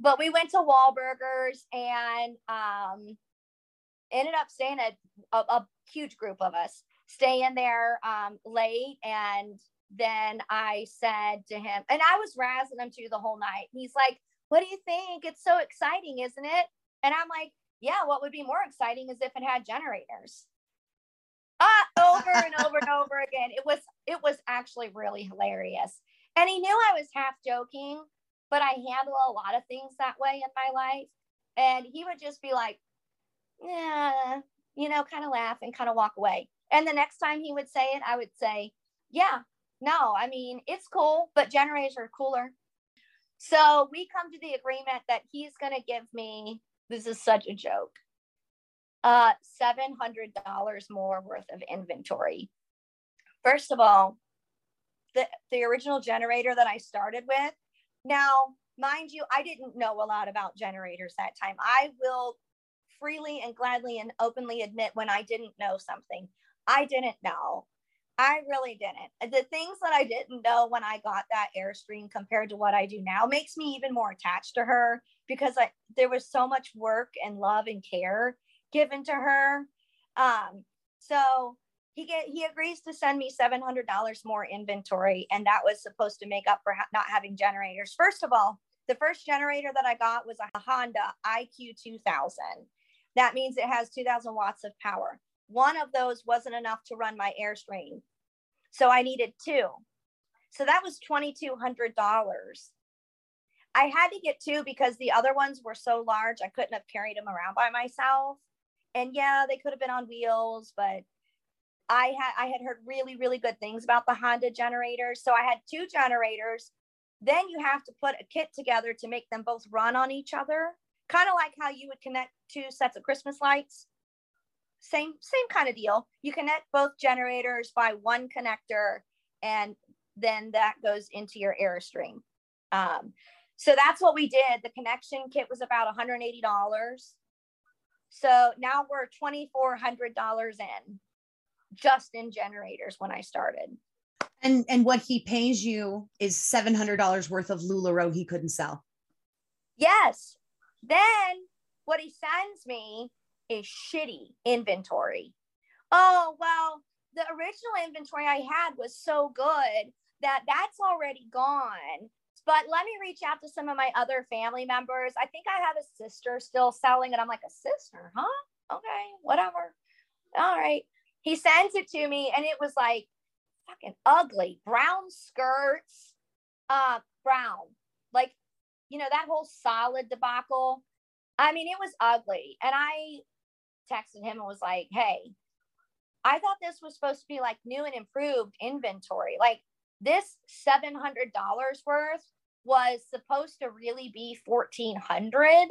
But we went to Wahlburgers and ended up staying, a huge group of us staying there late. And then I said to him, and I was razzing him too the whole night. He's like, what do you think? It's so exciting, isn't it? And I'm like, yeah, what would be more exciting is if it had generators. Over and over and over again. It was actually really hilarious. And he knew I was half joking, but I handle a lot of things that way in my life. And he would just be like, yeah, you know, kind of laugh and kind of walk away. And the next time he would say it, I would say, yeah, no, I mean, it's cool, but generators are cooler. So we come to the agreement that he's going to give me, this is such a joke, $700 more worth of inventory. First of all, the original generator that I started with. Now, mind you, I didn't know a lot about generators that time. I will freely and gladly and openly admit when I didn't know something. I didn't know. I really didn't. The things that I didn't know when I got that Airstream compared to what I do now makes me even more attached to her because there was so much work and love and care given to her. So he agrees to send me $700 more inventory. And that was supposed to make up for not having generators. First of all, the first generator that I got was a Honda IQ 2000. That means it has 2000 watts of power. One of those wasn't enough to run my Airstream. So I needed two. So that was $2,200. I had to get two because the other ones were so large, I couldn't have carried them around by myself. And yeah, they could have been on wheels, but I had heard really, really good things about the Honda generators. So I had two generators. Then you have to put a kit together to make them both run on each other. Kind of like how you would connect two sets of Christmas lights. Same kind of deal. You connect both generators by one connector, and then that goes into your Airstream. So that's what we did. The connection kit was about $180. So now we're $2,400 in, just in generators when I started. And what he pays you is $700 worth of LuLaRoe he couldn't sell. Yes. Then what he sends me is shitty inventory. Oh, well, the original inventory I had was so good that that's already gone. But let me reach out to some of my other family members. I think I have a sister still selling. And I'm like, a sister, huh? Okay, whatever. All right. He sends it to me. And it was like fucking ugly. Brown skirts. Brown. Like, you know, that whole solid debacle. I mean, it was ugly. And I texted him and was like, hey, I thought this was supposed to be like new and improved inventory. Like, this $700 worth was supposed to really be $1,400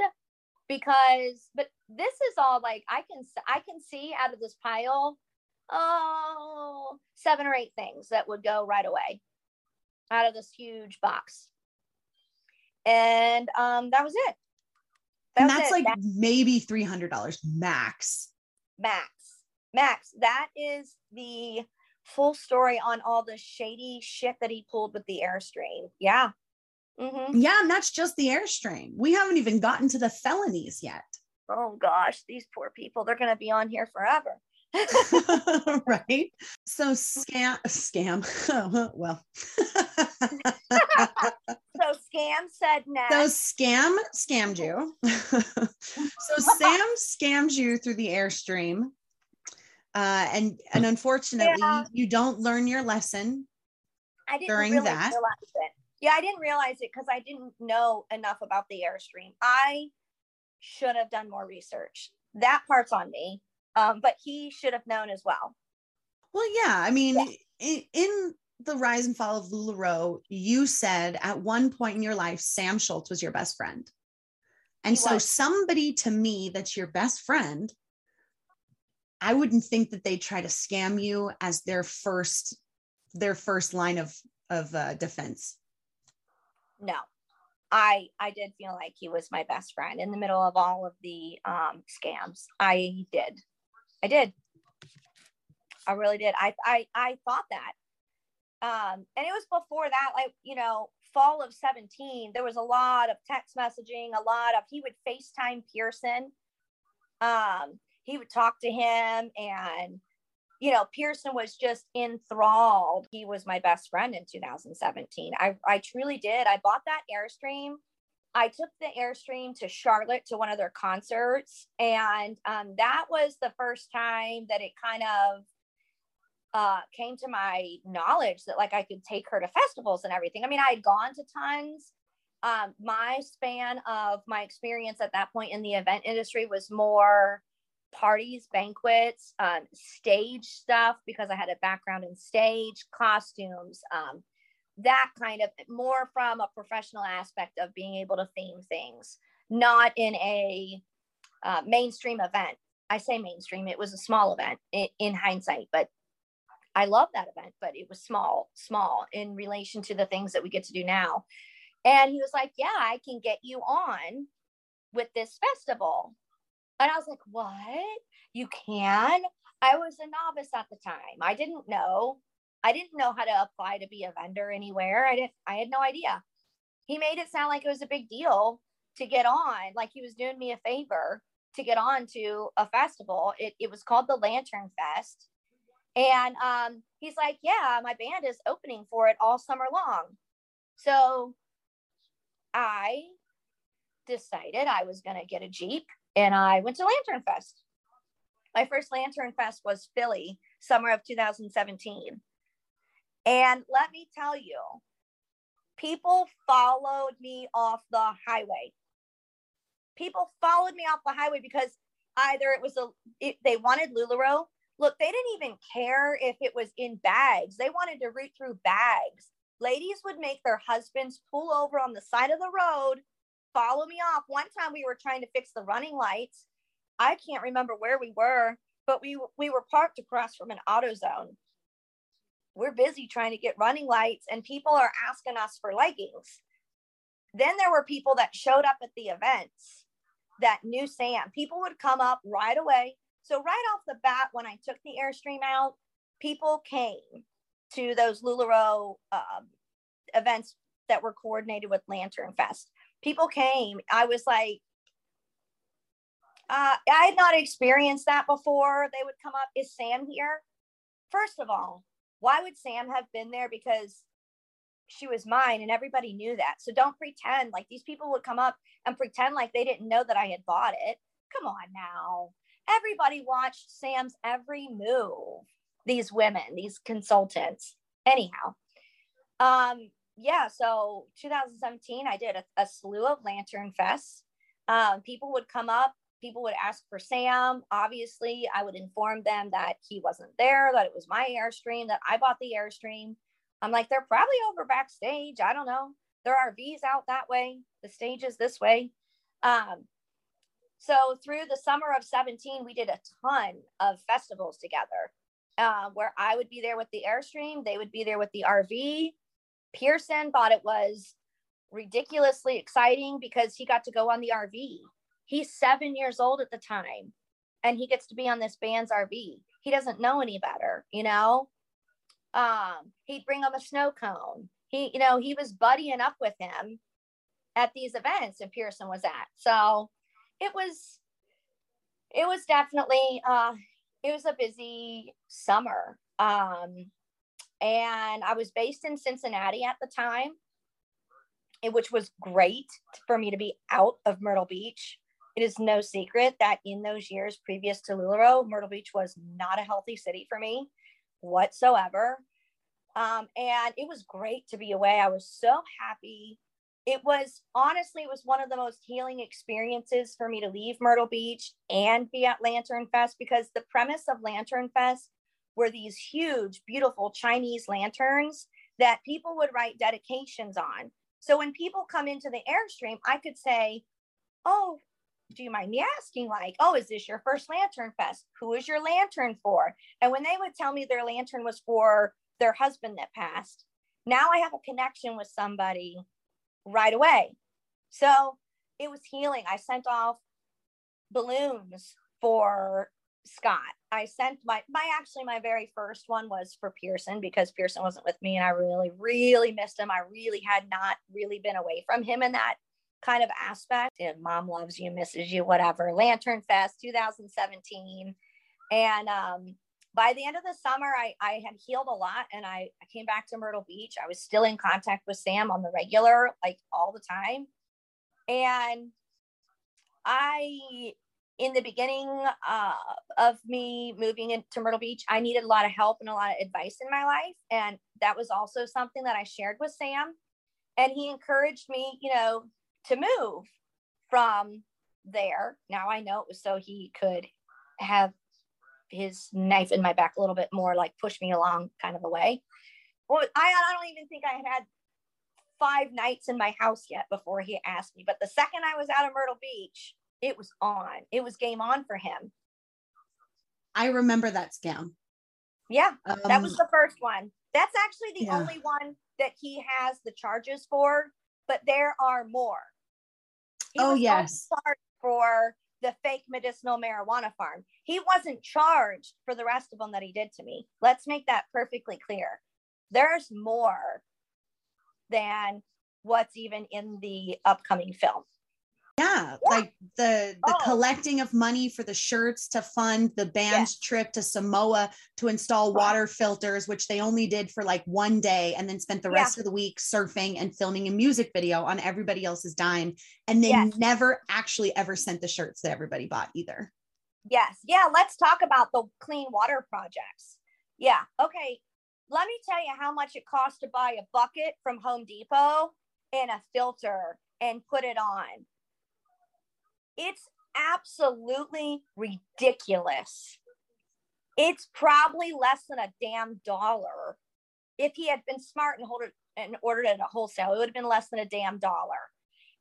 but this is all like, I can see out of this pile, seven or eight things that would go right away out of this huge box. And that was it. And that's like maybe $300 max. Max. That is the full story on all the shady shit that he pulled with the Airstream. Yeah. Mm-hmm. Yeah. And that's just the Airstream. We haven't even gotten to the felonies yet. Oh gosh, these poor people, they're going to be on here forever. Right. So scam. Well, so scam said no. So scam scammed you. So Sam scammed you through the Airstream. And unfortunately, yeah, you don't learn your lesson. I didn't during really that. Realize it. Yeah, I didn't realize it because I didn't know enough about the Airstream. I should have done more research. That part's on me. But he should have known as well. Well, yeah. I mean, in the rise and fall of LuLaRoe, you said at one point in your life, Sam Schultz was your best friend. And he so was. Somebody to me that's your best friend, I wouldn't think that they try to scam you as their first line of defense. No, I did feel like he was my best friend in the middle of all of the scams. I did. I really did. I thought that. And it was before that, like, you know, fall of 2017, there was a lot of text messaging, he would FaceTime Pearson. He would talk to him, and, you know, Pearson was just enthralled. He was my best friend in 2017. I truly did. I bought that Airstream. I took the Airstream to Charlotte to one of their concerts. And that was the first time that it kind of came to my knowledge that, like, I could take her to festivals and everything. I mean, I had gone to tons. My span of my experience at that point in the event industry was more parties, banquets, stage stuff, because I had a background in stage, costumes, that kind of more from a professional aspect of being able to theme things, not in a mainstream event. I say mainstream, it was a small event in hindsight, but I love that event, but it was small in relation to the things that we get to do now. And he was like, yeah, I can get you on with this festival. And I was like, what? You can? I was a novice at the time. I didn't know. I didn't know how to apply to be a vendor anywhere. I had no idea. He made it sound like it was a big deal to get on, like he was doing me a favor to get on to a festival. It was called the Lantern Fest. And he's like, yeah, my band is opening for it all summer long. So I decided I was going to get a Jeep. And I went to Lantern Fest. My first Lantern Fest was Philly, summer of 2017. And let me tell you, people followed me off the highway. Because either it was they wanted LuLaRoe. Look, they didn't even care if it was in bags. They wanted to root through bags. Ladies would make their husbands pull over on the side of the road, follow me off. One time we were trying to fix the running lights. I can't remember where we were, but we were parked across from an AutoZone. We're busy trying to get running lights and people are asking us for leggings. Then there were people that showed up at the events that knew Sam. People would come up right away. So right off the bat, when I took the Airstream out, people came to those LuLaRoe events that were coordinated with Lantern Fest. People came. I was like, I had not experienced that before. They would come up, is Sam here? First of all, why would Sam have been there? Because she was mine and everybody knew that. So don't pretend like these people would come up and pretend like they didn't know that I had bought it. Come on now. Everybody watched Sam's every move. These women, these consultants. Anyhow, so 2017, I did a slew of Lantern Fests. People would come up, people would ask for Sam. Obviously, I would inform them that he wasn't there, that it was my Airstream, that I bought the Airstream. I'm like, they're probably over backstage. I don't know. There are RVs out that way. The stage is this way. So through the summer of 17, we did a ton of festivals together where I would be there with the Airstream. They would be there with the RV. Pearson thought it was ridiculously exciting because he got to go on the RV. He's 7 years old at the time and he gets to be on this band's RV. He doesn't know any better, you know? He'd bring him a snow cone. He was buddying up with him at these events that Pearson was at. So it was definitely, it was a busy summer. And I was based in Cincinnati at the time, which was great for me to be out of Myrtle Beach. It is no secret that in those years previous to LuLaRoe, Myrtle Beach was not a healthy city for me whatsoever. And it was great to be away. I was so happy. It was one of the most healing experiences for me to leave Myrtle Beach and be at Lantern Fest, because the premise of Lantern Fest were these huge, beautiful Chinese lanterns that people would write dedications on. So when people come into the Airstream, I could say, oh, do you mind me asking, like, oh, is this your first Lantern Fest? Who is your lantern for? And when they would tell me their lantern was for their husband that passed, now I have a connection with somebody right away. So it was healing. I sent off balloons for Scott. I sent my very first one was for Pearson, because Pearson wasn't with me and I really, really missed him. I really had not really been away from him in that kind of aspect. And mom loves you, misses you, whatever. Lantern Fest 2017. And by the end of the summer, I had healed a lot and I came back to Myrtle Beach. I was still in contact with Sam on the regular, like all the time. And in the beginning of me moving into Myrtle Beach, I needed a lot of help and a lot of advice in my life. And that was also something that I shared with Sam. And he encouraged me, to move from there. Now I know it was so he could have his knife in my back a little bit more, like push me along kind of a way. Well, I don't even think I had 5 nights in my house yet before he asked me. But the second I was out of Myrtle Beach, it was on. It was game on for him. I remember that scam. Yeah, that was the first one. That's actually the only one that he has the charges for, but there are more. He was charged for the fake medicinal marijuana farm. He wasn't charged for the rest of them that he did to me. Let's make that perfectly clear. There's more than what's even in the upcoming film. Yeah, like the collecting of money for the shirts to fund the band's trip to Samoa to install water filters, which they only did for like one day and then spent the rest of the week surfing and filming a music video on everybody else's dime. And they never actually ever sent the shirts that everybody bought either. Yes. Yeah. Let's talk about the clean water projects. Yeah. Okay. Let me tell you how much it costs to buy a bucket from Home Depot and a filter and put it on. It's absolutely ridiculous. It's probably less than a damn dollar. If he had been smart and ordered it at wholesale, it would have been less than a damn dollar.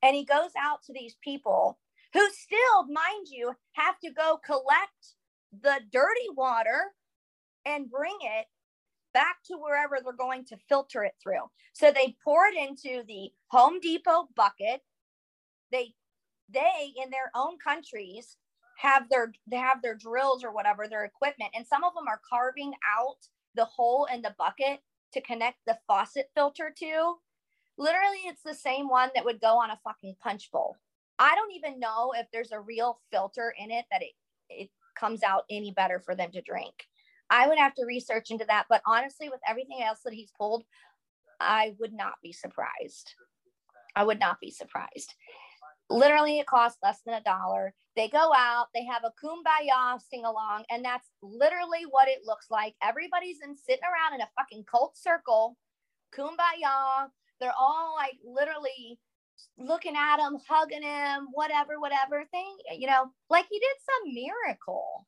And he goes out to these people who still, mind you, have to go collect the dirty water and bring it back to wherever they're going to filter it through. So they pour it into the Home Depot bucket. They in their own countries have their drills or whatever, their equipment. And some of them are carving out the hole in the bucket to connect the faucet filter to. Literally, it's the same one that would go on a fucking punch bowl. I don't even know if there's a real filter in it that it comes out any better for them to drink. I would have to research into that. But honestly, with everything else that he's pulled, I would not be surprised. I would not be surprised. Literally, it costs less than a dollar. They go out, they have a kumbaya sing-along, and that's literally what it looks like. Everybody's sitting around in a fucking cult circle, kumbaya. They're all like literally looking at him, hugging him, whatever thing, you know, like he did some miracle.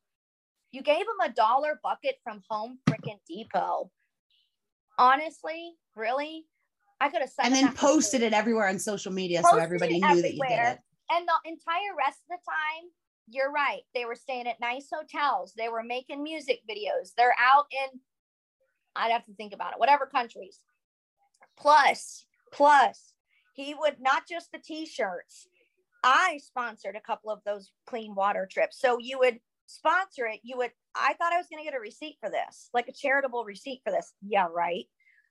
You gave him a dollar bucket from Home Frickin' Depot. Honestly, really, I could have said. And then posted it everywhere on social media, so everybody knew that you did it. And the entire rest of the time, you're right. They were staying at nice hotels. They were making music videos. They're out in, I'd have to think about it, whatever countries. Plus, he would not just the t-shirts. I sponsored a couple of those clean water trips. So you would sponsor it. I thought I was going to get a receipt for this, like a charitable receipt for this. Yeah, right.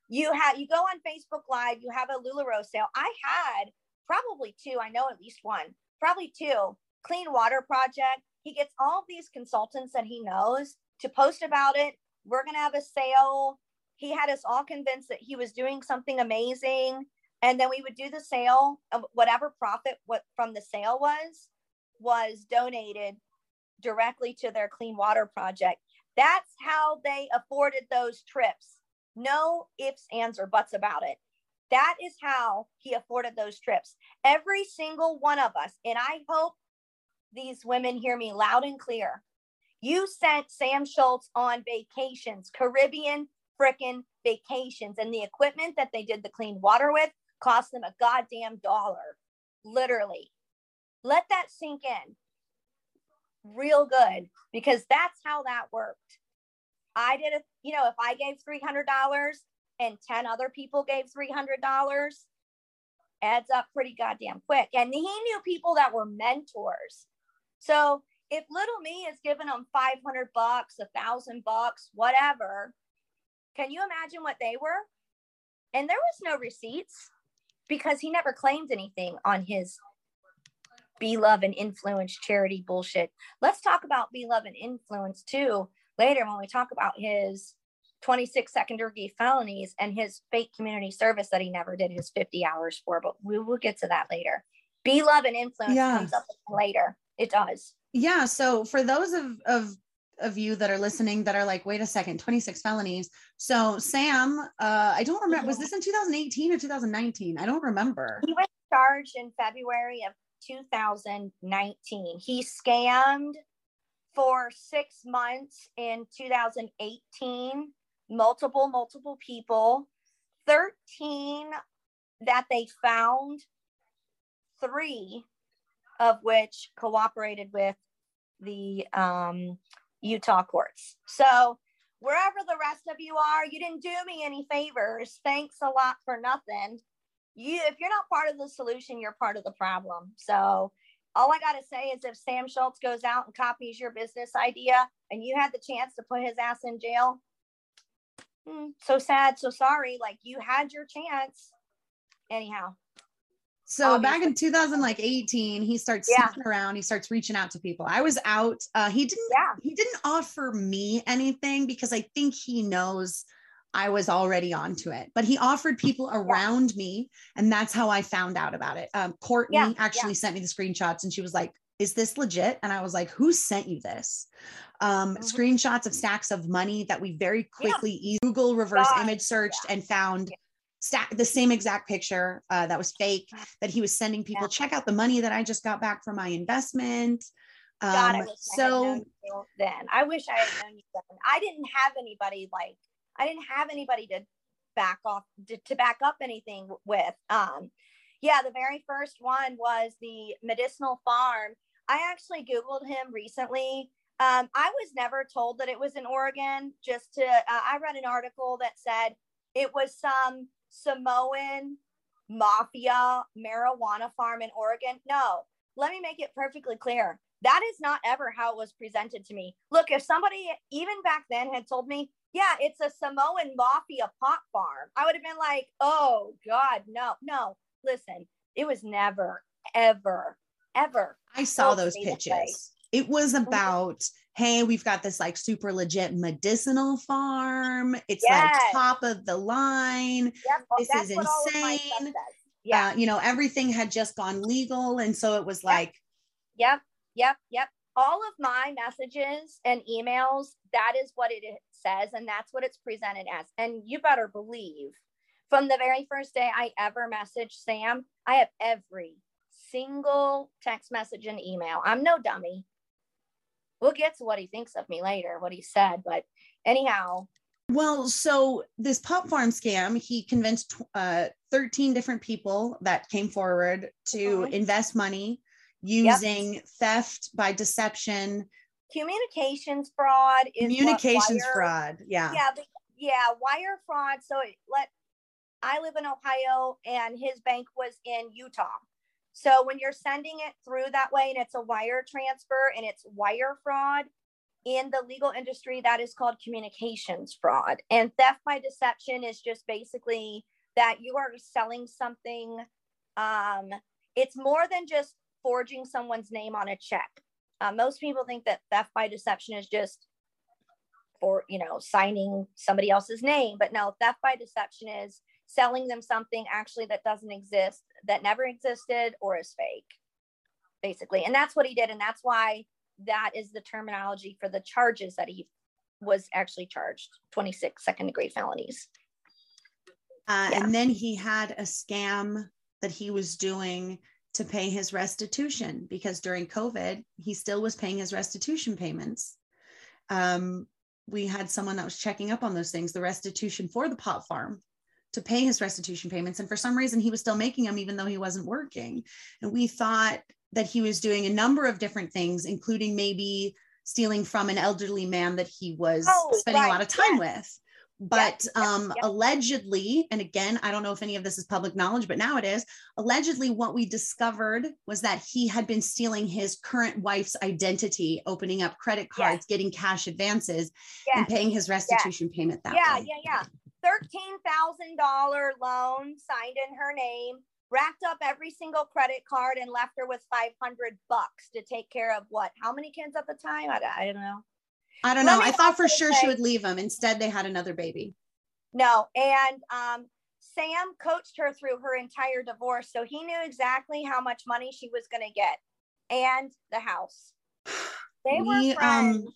You go on Facebook Live, you have a LuLaRoe sale. I had probably two, I know at least one, probably two, Clean Water Project. He gets all of these consultants that he knows to post about it. We're going to have a sale. He had us all convinced that he was doing something amazing. And then we would do the sale of whatever profit from the sale was donated directly to their Clean Water Project. That's how they afforded those trips. No ifs, ands, or buts about it. That is how he afforded those trips. Every single one of us. And I hope these women hear me loud and clear. You sent Sam Schultz on vacations, Caribbean frickin' vacations. And the equipment that they did the clean water with cost them a goddamn dollar. Literally. Let that sink in real good, because that's how that worked. I did it. You know, if I gave $300 and 10 other people gave $300, adds up pretty goddamn quick. And he knew people that were mentors. So if little me is giving them $500, $1,000, whatever, can you imagine what they were? And there was no receipts because he never claimed anything on his Be Love and Influence charity bullshit. Let's talk about Be Love and Influence too later when we talk about his 26 second-degree felonies and his fake community service that he never did his 50 hours for, but we will get to that later. Be Love and Influence comes up later. It does. Yeah. So for those of you that are listening that are like, wait a second, 26 felonies. So Sam, I don't remember, was this in 2018 or 2019? I don't remember. He was charged in February of 2019. He scammed for 6 months in 2018, multiple people, 13 that they found, 3 of which cooperated with the Utah courts. So wherever the rest of you are, you didn't do me any favors. Thanks a lot for nothing. If you're not part of the solution, you're part of the problem. So all I got to say is if Sam Schultz goes out and copies your business idea and you had the chance to put his ass in jail, so sad, so sorry. Like you had your chance. Anyhow. So obviously, back in 2018, he starts sneaking around. He starts reaching out to people. I was out. He didn't offer me anything because I think he knows I was already onto it, but he offered people around me. And that's how I found out about it. Courtney actually sent me the screenshots and she was like, is this legit? And I was like, who sent you this? Screenshots of stacks of money that we very quickly Google reverse image searched and found the same exact picture that was fake, that he was sending people, check out the money that I just got back from my investment. God, I wish I had known you then. I wish I had known you then. I didn't have anybody to back off, to back up anything with. Yeah, the very first one was the medicinal farm. I actually Googled him recently. I was never told that it was in Oregon. I read an article that said it was some Samoan mafia marijuana farm in Oregon. No, let me make it perfectly clear. That is not ever how it was presented to me. Look, if somebody even back then had told me, yeah, it's a Samoan mafia pot farm, I would have been like, oh God, no. Listen, it was never, ever. I saw those pitches. It was about, hey, we've got this like super legit medicinal farm. It's like top of the line. Yep. Well, this is insane. Yeah. You know, everything had just gone legal. And so it was like, yep. All of my messages and emails, that is what it says. And that's what it's presented as. And you better believe, from the very first day I ever messaged Sam, I have every single text message and email. I'm no dummy. We'll get to what he thinks of me later, what he said, but anyhow. Well, so this pop farm scam, he convinced 13 different people that came forward to invest money using theft by deception. Communications fraud. Wire fraud. So I live in Ohio and his bank was in Utah. So when you're sending it through that way and it's a wire transfer and it's wire fraud, in the legal industry, that is called communications fraud. And theft by deception is just basically that you are selling something. It's more than just forging someone's name on a check. Most people think that theft by deception is just for, signing somebody else's name. But no, theft by deception is selling them something actually that doesn't exist, that never existed, or is fake, basically. And that's what he did. And that's why that is the terminology for the charges that he was actually charged, 26 second-degree felonies. And then he had a scam that he was doing to pay his restitution, because during COVID, he still was paying his restitution payments. We had someone that was checking up on those things, the restitution for the pot farm, to pay his restitution payments. And for some reason, he was still making them, even though he wasn't working. And we thought that he was doing a number of different things, including maybe stealing from an elderly man that he was spending a lot of time with. But allegedly, and again, I don't know if any of this is public knowledge, but now it is, allegedly what we discovered was that he had been stealing his current wife's identity, opening up credit cards, getting cash advances, and paying his restitution payment that way. $13,000 loan signed in her name, racked up every single credit card, and left her with $500 to take care of how many kids at the time? I don't know. I thought for sure she would leave him. Instead, they had another baby. No. And Sam coached her through her entire divorce. So he knew exactly how much money she was going to get, and the house.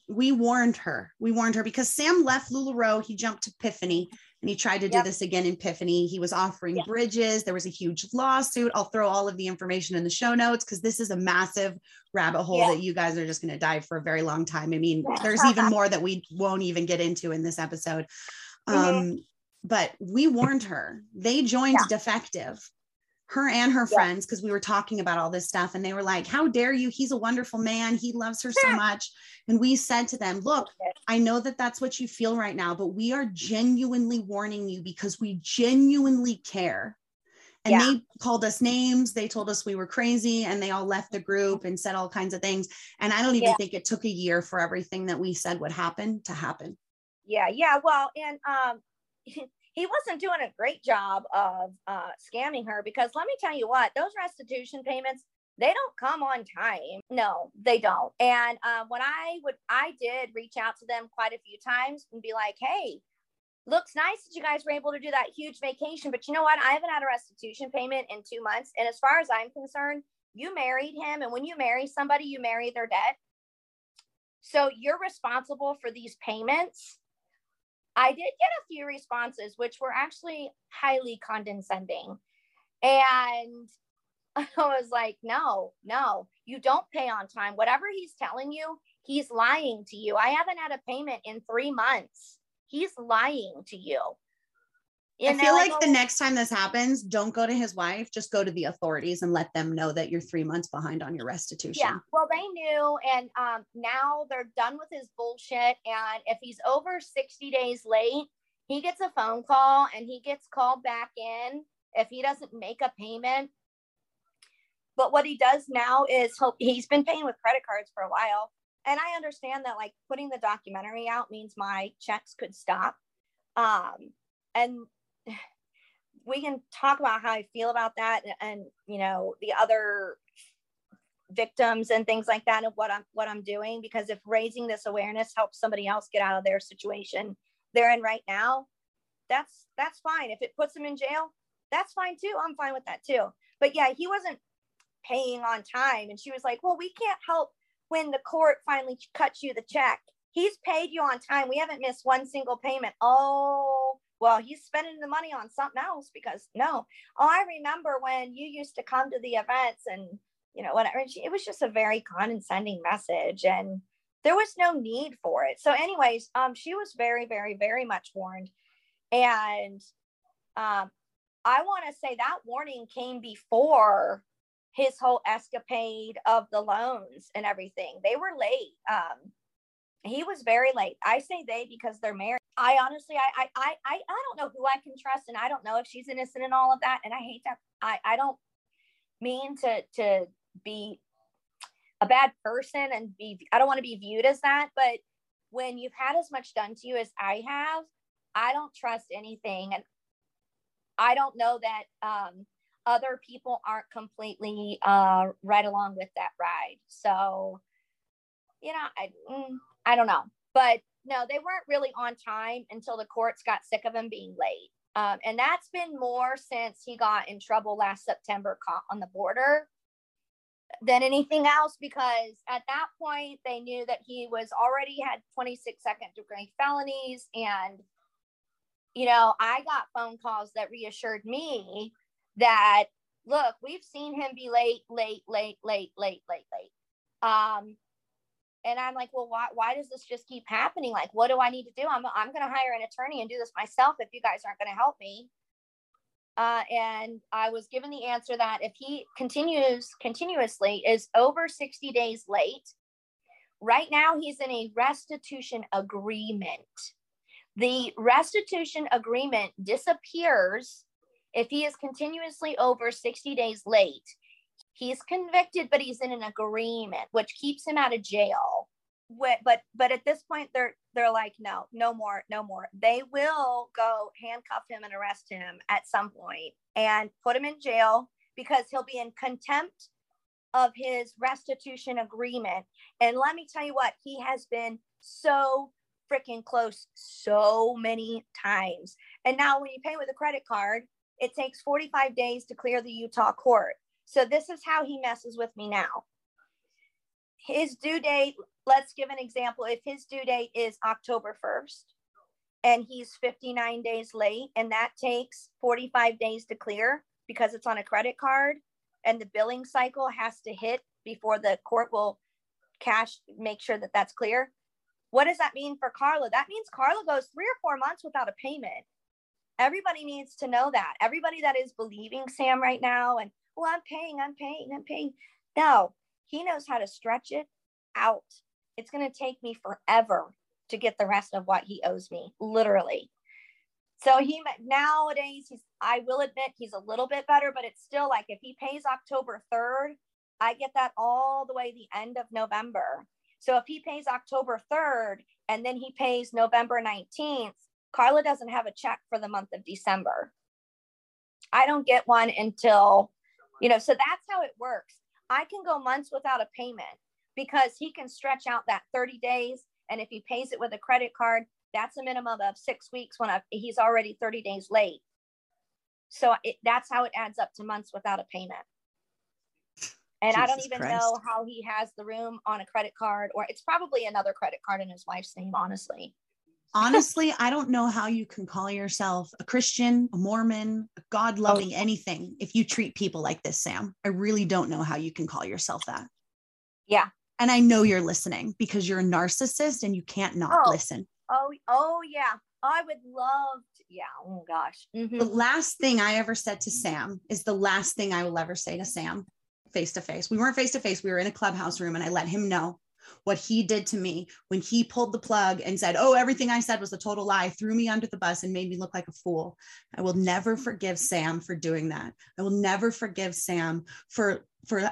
We warned her because Sam left LuLaRoe. He jumped to Epiphany, and he tried to do this again in Epiphany. He was offering bridges. There was a huge lawsuit. I'll throw all of the information in the show notes, because this is a massive rabbit hole that you guys are just going to dive for a very long time. I mean, there's even more that we won't even get into in this episode. But we warned her. They joined Defective, her and her friends, because we were talking about all this stuff, and they were like, how dare you? He's a wonderful man. He loves her so much. And we said to them, look, I know that that's what you feel right now, but we are genuinely warning you because we genuinely care. And they called us names. They told us we were crazy, and they all left the group and said all kinds of things. And I don't even think it took a year for everything that we said would happen to happen. Yeah. Well, and, he wasn't doing a great job of scamming her, because let me tell you what, those restitution payments, they don't come on time. No, they don't. And when I did reach out to them quite a few times and be like, hey, looks nice that you guys were able to do that huge vacation, but you know what? I haven't had a restitution payment in 2 months. And as far as I'm concerned, you married him. And when you marry somebody, you marry their debt. So you're responsible for these payments. I did get a few responses, which were actually highly condescending. And I was like, no, you don't pay on time. Whatever he's telling you, he's lying to you. I haven't had a payment in 3 months. He's lying to you. And I feel like the next time this happens, don't go to his wife, just go to the authorities and let them know that you're 3 months behind on your restitution. Yeah, well, they knew. And now they're done with his bullshit. And if he's over 60 days late, he gets a phone call and he gets called back in if he doesn't make a payment. But what he does now is he's been paying with credit cards for a while. And I understand that, like, putting the documentary out means my checks could stop. And we can talk about how I feel about that and you know, the other victims and things like that, and what I'm doing, because if raising this awareness helps somebody else get out of their situation they're in right now, that's fine. If it puts them in jail, that's fine too. I'm fine with that too. But yeah, he wasn't paying on time. And she was like, well, we can't help when the court finally cuts you the check. He's paid you on time. We haven't missed one single payment. Oh, well, he's spending the money on something else because no. Oh, I remember when you used to come to the events and, you know, whatever. It was just a very condescending message and there was no need for it. So anyways, she was very, very, very much warned. And I want to say that warning came before his whole escapade of the loans and everything. They were late. He was very late. I say they because they're married. I honestly, I don't know who I can trust, and I don't know if she's innocent and all of that. And I hate that. I don't mean to be a bad person and I don't want to be viewed as that. But when you've had as much done to you as I have, I don't trust anything. And I don't know that other people aren't completely right along with that ride. So, you know, I don't know, but no, they weren't really on time until the courts got sick of him being late. And that's been more since he got in trouble last September, caught on the border, than anything else, because at that point they knew that he was already had 26 second-degree felonies. And, you know, I got phone calls that reassured me that, look, we've seen him be late. And I'm like, well, why does this just keep happening? Like, what do I need to do? I'm going to hire an attorney and do this myself if you guys aren't going to help me. And I was given the answer that if he continuously is over 60 days late, right now he's in a restitution agreement. The restitution agreement disappears if he is continuously over 60 days late. He's convicted, but he's in an agreement, which keeps him out of jail. But at this point, they're like, no more. They will go handcuff him and arrest him at some point and put him in jail because he'll be in contempt of his restitution agreement. And let me tell you what, he has been so freaking close so many times. And now when you pay with a credit card, it takes 45 days to clear the Utah court. So this is how he messes with me now. His due date, let's give an example. If his due date is October 1st and he's 59 days late, and that takes 45 days to clear because it's on a credit card and the billing cycle has to hit before the court will make sure that that's clear. What does that mean for Carla? That means Carla goes 3 or 4 months without a payment. Everybody needs to know that. Everybody that is believing Sam right now and, well, I'm paying. No, he knows how to stretch it out. It's going to take me forever to get the rest of what he owes me, literally. So nowadays, I will admit he's a little bit better, but it's still like if he pays October 3rd, I get that all the way the end of November. So if he pays October 3rd and then he pays November 19th, Carla doesn't have a check for the month of December. I don't get one until... You know, so that's how it works. I can go months without a payment because he can stretch out that 30 days. And if he pays it with a credit card, that's a minimum of 6 weeks when he's already 30 days late. So that's how it adds up to months without a payment. And Jesus, I don't even know how he has the room on a credit card, or it's probably another credit card in his wife's name, honestly. honestly, I don't know how you can call yourself a Christian, a Mormon, a God-loving anything if you treat people like this, Sam. I really don't know how you can call yourself that. Yeah. And I know you're listening because you're a narcissist and you can't not listen. Oh, yeah. I would love to. Yeah. Oh, gosh. Mm-hmm. The last thing I ever said to Sam is the last thing I will ever say to Sam face-to-face. We weren't face-to-face. We were in a clubhouse room and I let him know what he did to me when he pulled the plug and said, oh, everything I said was a total lie, threw me under the bus and made me look like a fool. I will never forgive Sam for doing that. I will never forgive Sam for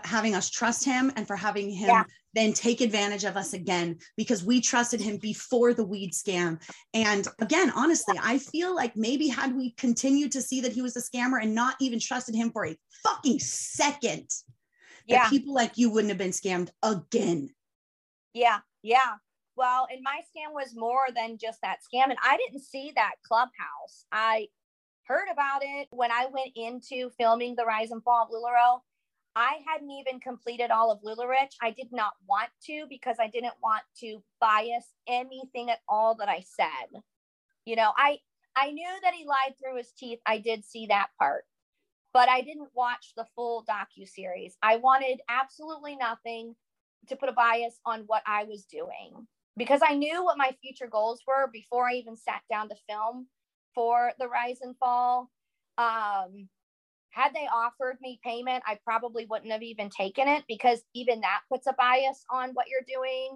having us trust him and for having him then take advantage of us again, because we trusted him before the weed scam. And again, honestly, I feel like maybe had we continued to see that he was a scammer and not even trusted him for a fucking second, that people like you wouldn't have been scammed again. Yeah. Yeah. Well, and my scam was more than just that scam. And I didn't see that clubhouse. I heard about it when I went into filming the rise and fall of LuLaRoe. I hadn't even completed all of LuLaRich. I did not want to, because I didn't want to bias anything at all that I said. You know, I knew that he lied through his teeth. I did see that part, but I didn't watch the full docuseries. I wanted absolutely nothing to put a bias on what I was doing, because I knew what my future goals were before I even sat down to film for the rise and fall. Had they offered me payment, I probably wouldn't have even taken it, because even that puts a bias on what you're doing.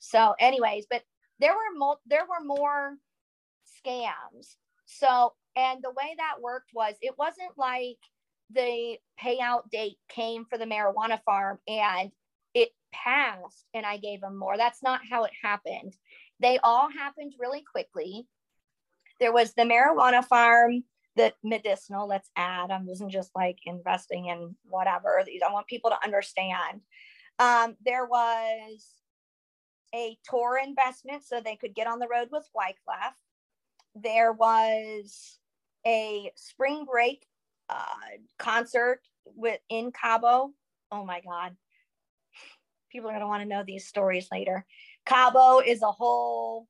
So anyways, but there were more scams. So, and the way that worked was, it wasn't like the payout date came for the marijuana farm and it passed and I gave them more. That's not how it happened. They all happened really quickly. There was the marijuana farm, the medicinal, let's add, I wasn't just like investing in whatever. I want people to understand. There was a tour investment so they could get on the road with Wyclef. There was a spring break concert in Cabo. Oh my God. People are going to want to know these stories later. Cabo is a whole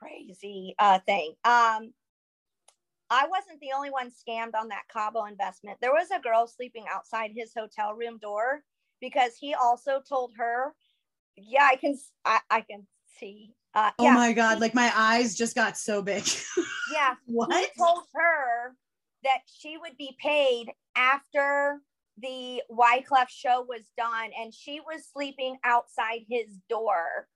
crazy thing. I wasn't the only one scammed on that Cabo investment. There was a girl sleeping outside his hotel room door because he also told her, yeah, I can see. Oh my God. Like my eyes just got so big. Yeah. What? He told her that she would be paid after the Wyclef show was done, and she was sleeping outside his door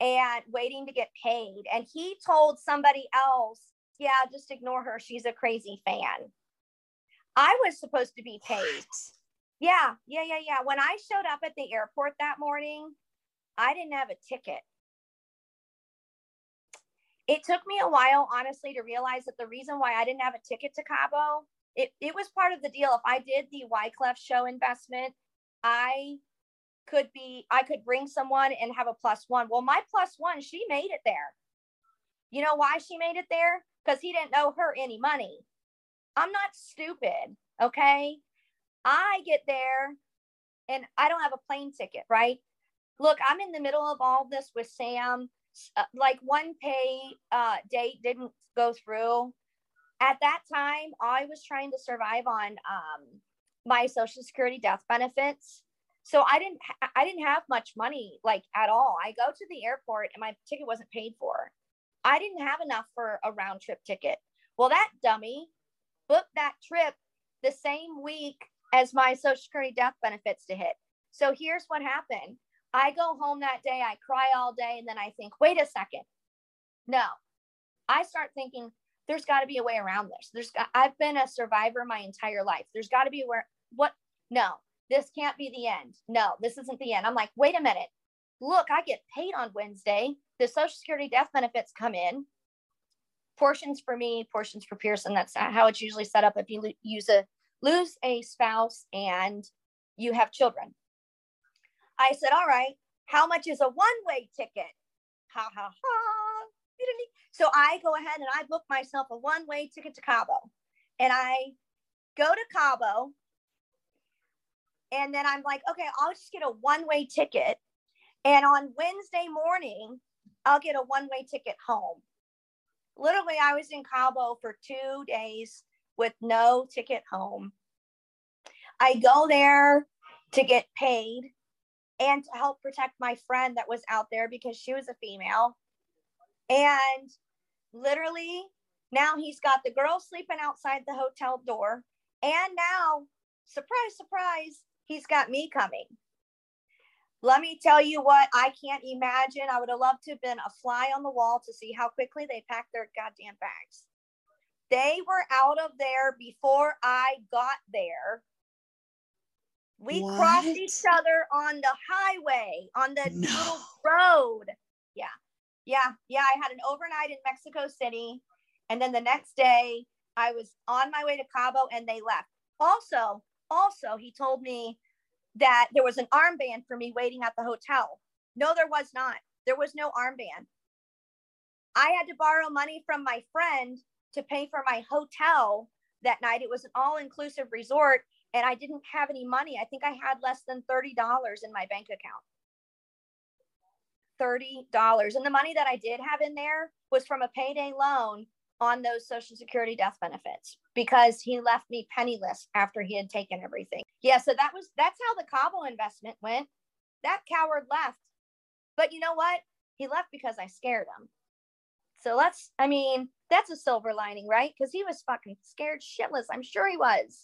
and waiting to get paid. And he told somebody else, yeah, just ignore her, she's a crazy fan. I was supposed to be paid. What? Yeah. When I showed up at the airport that morning, I didn't have a ticket. It took me a while, honestly, to realize that the reason why I didn't have a ticket to Cabo, it was part of the deal. If I did the Wyclef show investment, I could bring someone and have a plus one. Well, my plus one, she made it there. You know why she made it there? Because he didn't owe her any money. I'm not stupid, okay? I get there and I don't have a plane ticket, right? Look, I'm in the middle of all this with Sam. Like one date didn't go through. At that time, I was trying to survive on my Social Security death benefits. So I didn't have much money, like at all. I go to the airport and my ticket wasn't paid for. I didn't have enough for a round trip ticket. Well, that dummy booked that trip the same week as my Social Security death benefits to hit. So here's what happened. I go home that day, I cry all day, and then I think, wait a second. No, I start thinking, there's got to be a way around this. I've been a survivor my entire life. There's got to be no, this can't be the end. No, this isn't the end. I'm like, wait a minute. Look, I get paid on Wednesday. The Social Security death benefits come in. Portions for me, portions for Pearson. That's how it's usually set up if you lose a spouse and you have children. I said, all right, how much is a one-way ticket? Ha, ha, ha. So I go ahead and I book myself a one-way ticket to Cabo, and I go to Cabo, and then I'm like, okay, I'll just get a one-way ticket. And on Wednesday morning, I'll get a one-way ticket home. Literally, I was in Cabo for 2 days with no ticket home. I go there to get paid and to help protect my friend that was out there because she was a female. And literally, now he's got the girl sleeping outside the hotel door. And now, surprise, surprise, he's got me coming. Let me tell you what, I can't imagine. I would have loved to have been a fly on the wall to see how quickly they packed their goddamn bags. They were out of there before I got there. We crossed each other on the highway, on the little road. Yeah. I had an overnight in Mexico City. And then the next day, I was on my way to Cabo and they left. Also, he told me that there was an armband for me waiting at the hotel. No, there was not. There was no armband. I had to borrow money from my friend to pay for my hotel that night. It was an all-inclusive resort and I didn't have any money. I think I had less than $30 in my bank account. $30. And the money that I did have in there was from a payday loan on those Social Security death benefits because he left me penniless after he had taken everything. Yeah, so that's how the Cabo investment went. That coward left. But you know what? He left because I scared him. So that's a silver lining, right? Because he was fucking scared shitless. I'm sure he was.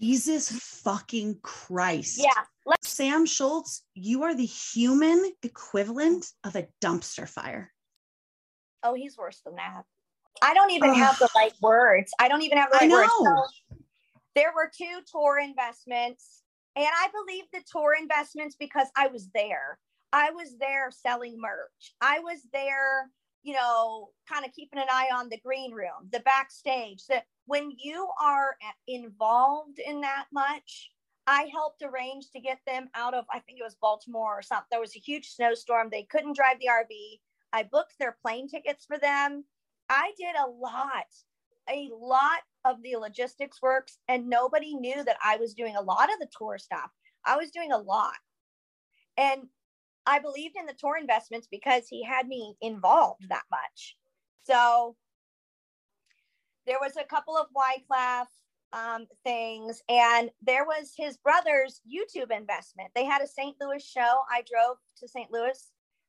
Jesus fucking Christ. Yeah. Sam Schultz, you are the human equivalent of a dumpster fire. Oh, he's worse than that. I don't even have the right words. So there were two tour investments, and I believe the tour investments because I was there. I was there selling merch. I was there, kind of keeping an eye on the green room, the backstage. That when you are involved in that much, I helped arrange to get them out of, I think it was Baltimore or something. There was a huge snowstorm. They couldn't drive the RV. I booked their plane tickets for them. I did a lot of the logistics works, and nobody knew that I was doing a lot of the tour stuff. I was doing a lot. And I believed in the tour investments because he had me involved that much. So there was a couple of Wyclef things, and there was his brother's YouTube investment. They had a St. Louis show. I drove to St. Louis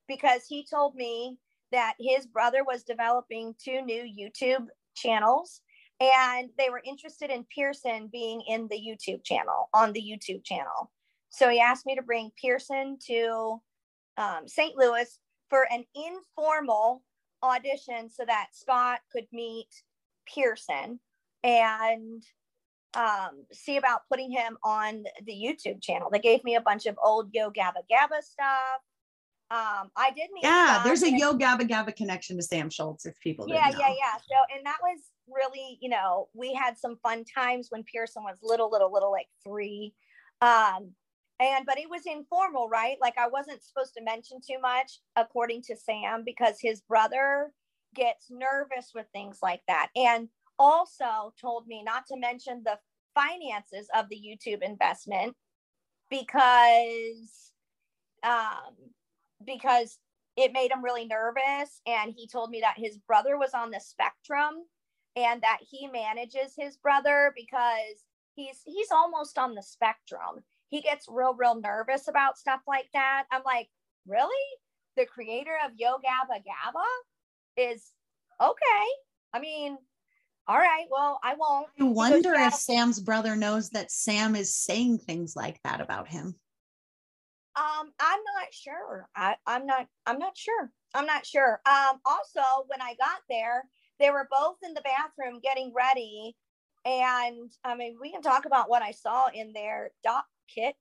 because he told me that his brother was developing 2 new YouTube channels and they were interested in Pearson being in the YouTube channel, on the YouTube channel. So he asked me to bring Pearson to St. Louis for an informal audition so that Scott could meet Pearson and see about putting him on the YouTube channel. They gave me a bunch of old Yo Gabba Gabba stuff. I did meet. Yeah, Scott. There's a Yo Gabba Gabba connection to Sam Schultz if people didn't know. Yeah. So, and that was really, we had some fun times when Pearson was little, like 3. But it was informal, right? Like I wasn't supposed to mention too much according to Sam because his brother gets nervous with things like that. And also told me not to mention the finances of the YouTube investment because it made him really nervous. And he told me that his brother was on the spectrum and that he manages his brother because he's almost on the spectrum. He gets real nervous about stuff like that. I'm like, really? The creator of Yo Gabba Gabba is okay. All right, well, I won't. I wonder if Sam's brother knows that Sam is saying things like that about him. I'm not sure. I'm not sure. Also, when I got there, they were both in the bathroom getting ready. And we can talk about what I saw in their doc kit.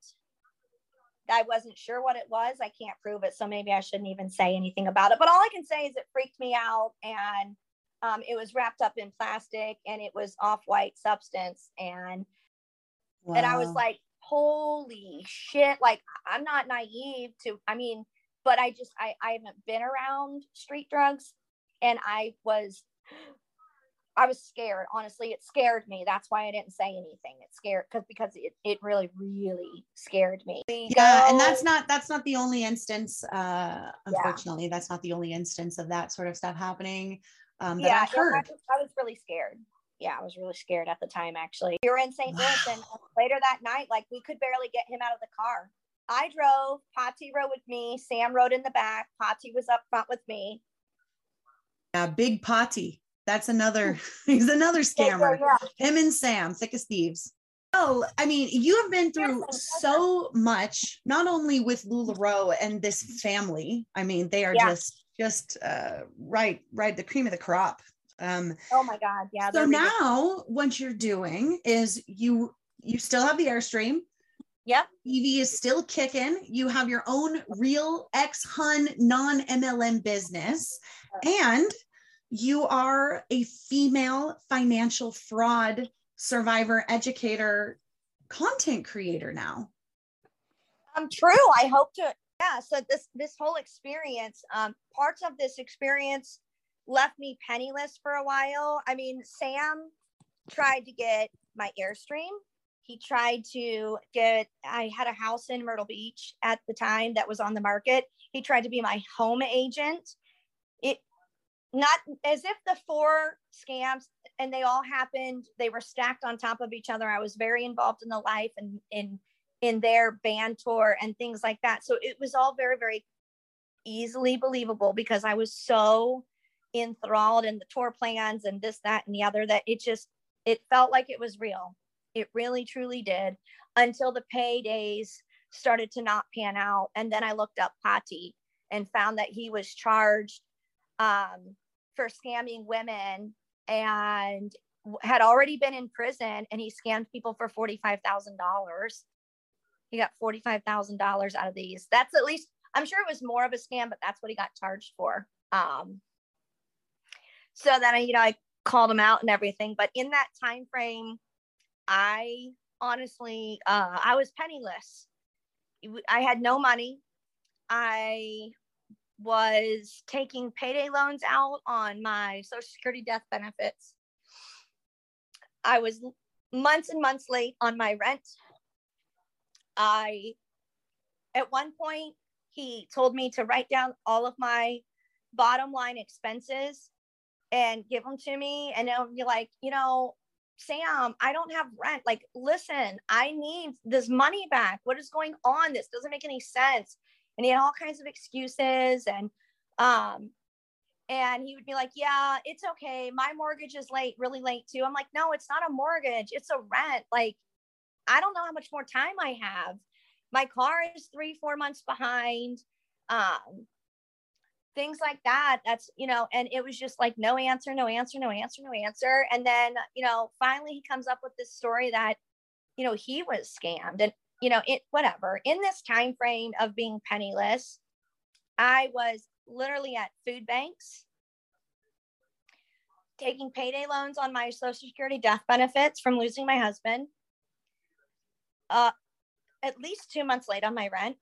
I wasn't sure what it was. I can't prove it. So maybe I shouldn't even say anything about it. But all I can say is it freaked me out. And it was wrapped up in plastic and it was off-white substance. And then I was like, holy shit, like I'm not naive to, but I haven't been around street drugs and I was I was scared. Honestly, it scared me. That's why I didn't say anything. It scared because it really, really scared me. Yeah. And that's not the only instance. Unfortunately, yeah. That's not the only instance of that sort of stuff happening. I've heard. I was really scared. Yeah, I was really scared at the time, actually. We were in St. Louis, and later that night, like, we could barely get him out of the car. I drove, Patty rode with me, Sam rode in the back, Patty was up front with me. Yeah, big Patty. That's another, he's another scammer. Yeah. Him and Sam, thick as thieves. Oh, I mean, you have been through so much, not only with LuLaRoe and this family. I mean, they are just right, the cream of the crop. Oh my God. Yeah. So now what you're doing is you still have the Airstream. Yep. Evie is still kicking. You have your own real ex-hun non-MLM business, and you are a female financial fraud survivor, educator, content creator now. True. I hope to. Yeah. So this whole experience, parts of this experience left me penniless for a while. I mean, Sam tried to get my Airstream. He tried to I had a house in Myrtle Beach at the time that was on the market. He tried to be my home agent. It, not as if the four scams, and they all happened, they were stacked on top of each other. I was very involved in the life and in their band tour and things like that. So it was all very, very easily believable because I was so enthralled in the tour plans and this, that, and the other, that it felt like it was real. It really, truly did, until the paydays started to not pan out. And then I looked up Patty and found that he was charged for scamming women and had already been in prison, and he scammed people for $45,000. He got $45,000 out of these. That's at least, I'm sure it was more of a scam, but that's what he got charged for. So then I called him out and everything. But in that time frame, I honestly, I was penniless. I had no money. I was taking payday loans out on my Social Security death benefits. I was months and months late on my rent. At one point, he told me to write down all of my bottom line expenses and give them to me. And it'll be like, you know, Sam, I don't have rent. Like, listen, I need this money back. What is going on? This doesn't make any sense. And he had all kinds of excuses. And he would be like, yeah, it's okay. My mortgage is late, really late too. I'm like, no, it's not a mortgage. It's a rent. Like, I don't know how much more time I have. My car is 3-4 months behind. Things like that. That's, you know, and it was just like, no answer. And then, you know, finally he comes up with this story that, you know, he was scammed and, you know, it, whatever. In this time frame of being penniless, I was literally at food banks, taking payday loans on my Social Security death benefits from losing my husband, at least 2 months late on my rent,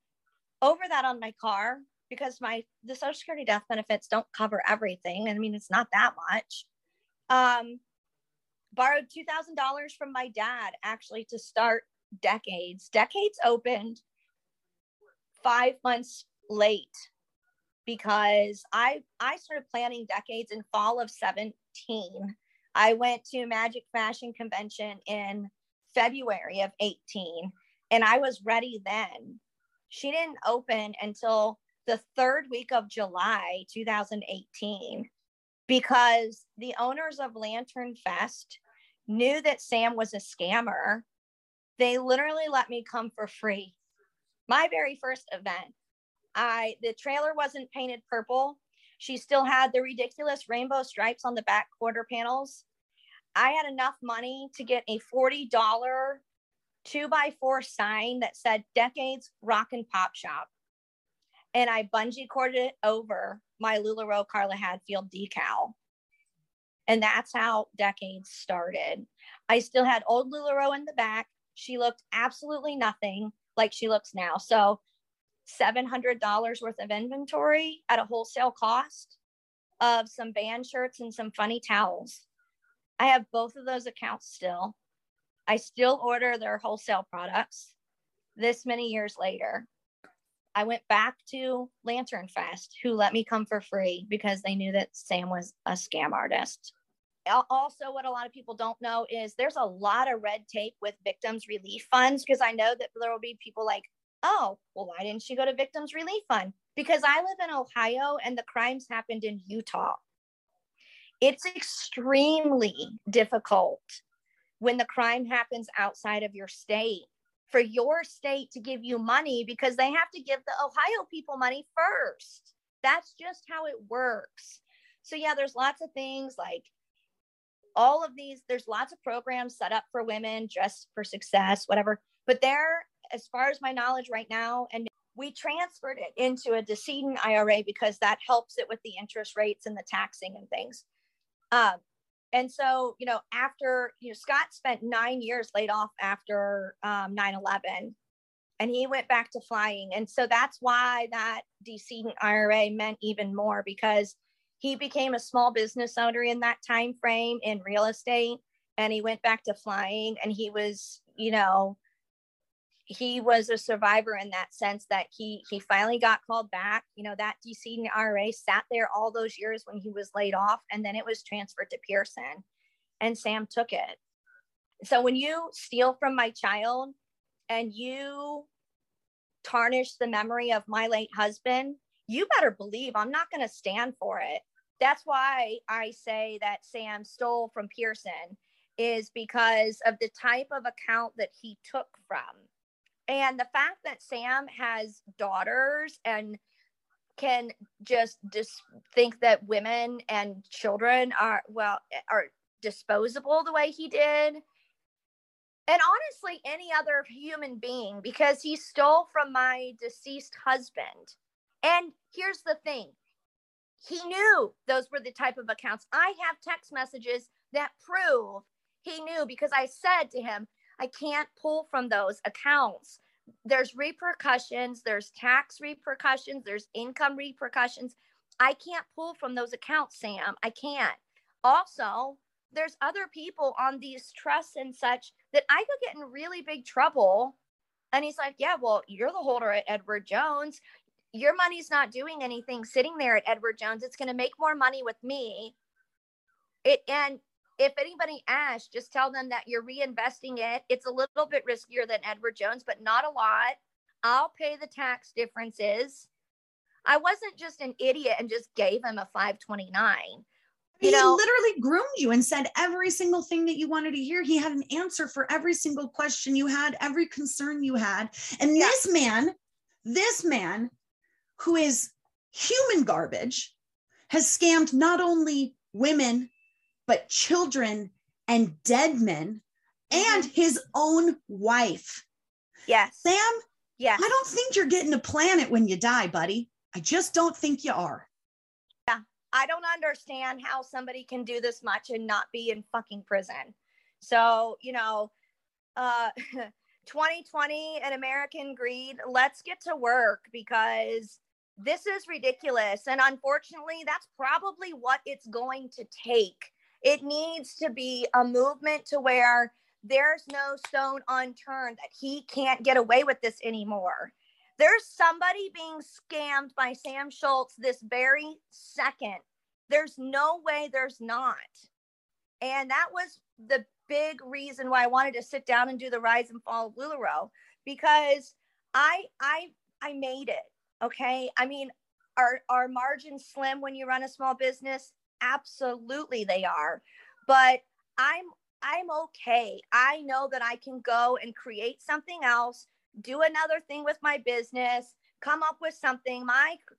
over that on my car, because the Social Security death benefits don't cover everything. I mean, it's not that much. Borrowed $2,000 from my dad, actually, to start Decades. Decades opened 5 months late because I started planning Decades in fall of 17. I went to Magic Fashion Convention in February of 18, and I was ready then. She didn't open until the third week of July, 2018, because the owners of Lantern Fest knew that Sam was a scammer. They literally let me come for free. My very first event, the trailer wasn't painted purple. She still had the ridiculous rainbow stripes on the back quarter panels. I had enough money to get a $40 2x4 sign that said Decades Rock and Pop Shop. And I bungee corded it over my LuLaRoe Carla Hatfield decal. And that's how Decades started. I still had old LuLaRoe in the back. She looked absolutely nothing like she looks now. So $700 worth of inventory at a wholesale cost of some band shirts and some funny towels. I have both of those accounts still. I still order their wholesale products this many years later. I went back to Lantern Fest, who let me come for free because they knew that Sam was a scam artist. Also, what a lot of people don't know is there's a lot of red tape with victims relief funds, because I know that there will be people like, oh, well, why didn't she go to victims relief fund? Because I live in Ohio and the crimes happened in Utah. It's extremely difficult when the crime happens outside of your state for your state to give you money, because they have to give the Ohio people money first. That's just how it works. So yeah, there's lots of things like all of these, there's lots of programs set up for women, Dress for Success, whatever. But there, as far as my knowledge right now, and we transferred it into a decedent IRA because that helps it with the interest rates and the taxing and things. And so, you know, after, you know, Scott spent 9 years laid off after 9/11, and he went back to flying. And so that's why that decedent IRA meant even more, because he became a small business owner in that time frame in real estate, and he went back to flying, and he was, you know, he was a survivor in that sense that he finally got called back. You know, that decedent IRA sat there all those years when he was laid off, and then it was transferred to Pearson, and Sam took it. So when you steal from my child and you tarnish the memory of my late husband, you better believe I'm not going to stand for it. That's why I say that Sam stole from Pearson, is because of the type of account that he took from. And the fact that Sam has daughters and can just think that women and children are disposable the way he did. And honestly, any other human being, because he stole from my deceased husband. And here's the thing. He knew those were the type of accounts. I have text messages that prove he knew, because I said to him, I can't pull from those accounts. There's repercussions, there's tax repercussions, there's income repercussions. I can't pull from those accounts, Sam. I can't. Also, there's other people on these trusts and such that I could get in really big trouble. And he's like, yeah, well, you're the holder at Edward Jones. Your money's not doing anything sitting there at Edward Jones. It's going to make more money with me. And if anybody asks, just tell them that you're reinvesting it. It's a little bit riskier than Edward Jones, but not a lot. I'll pay the tax differences. I wasn't just an idiot and just gave him a 529. He literally groomed you and said every single thing that you wanted to hear. He had an answer for every single question you had, every concern you had. And this man who is human garbage has scammed not only women, but children and dead men and his own wife. Yes. Sam, yeah. I don't think you're getting a planet when you die, buddy. I just don't think you are. Yeah. I don't understand how somebody can do this much and not be in fucking prison. So, you know, 2020 and American greed, let's get to work, because this is ridiculous. And unfortunately, that's probably what it's going to take. It needs to be a movement to where there's no stone unturned, that he can't get away with this anymore. There's somebody being scammed by Sam Schultz this very second. There's no way there's not. And that was the big reason why I wanted to sit down and do the rise and fall of LuLaRoe, because I made it. Okay. I mean, are margins slim when you run a small business? Absolutely they are, but I'm okay. I know that I can go and create something else, do another thing with my business, come up with something.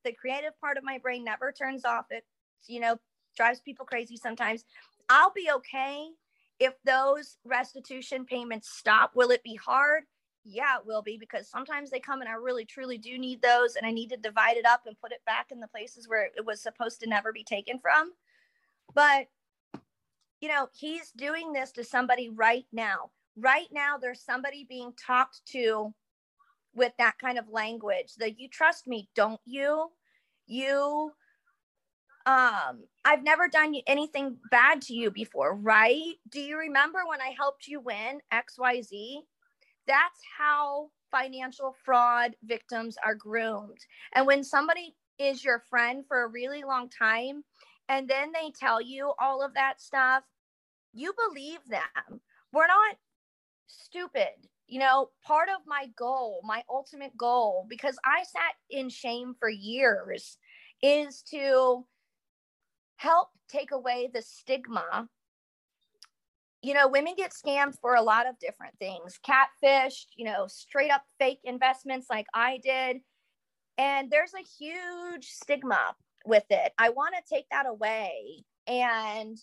The creative part of my brain never turns off. It, you know, drives people crazy sometimes. I'll be okay if those restitution payments stop. Will it be hard? Yeah, it will be, because sometimes they come and I really truly do need those, and I need to divide it up and put it back in the places where it was supposed to never be taken from. But, you know, he's doing this to somebody right now. Right now, there's somebody being talked to with that kind of language. The you trust me, don't you? You I've never done anything bad to you before, right? Do you remember when I helped you win XYZ? That's how financial fraud victims are groomed. And when somebody is your friend for a really long time, and then they tell you all of that stuff, you believe them. We're not stupid. You know, part of my goal, my ultimate goal, because I sat in shame for years, is to help take away the stigma. You know, women get scammed for a lot of different things, catfished, you know, straight up fake investments like I did. And there's a huge stigma with it. I want to take that away and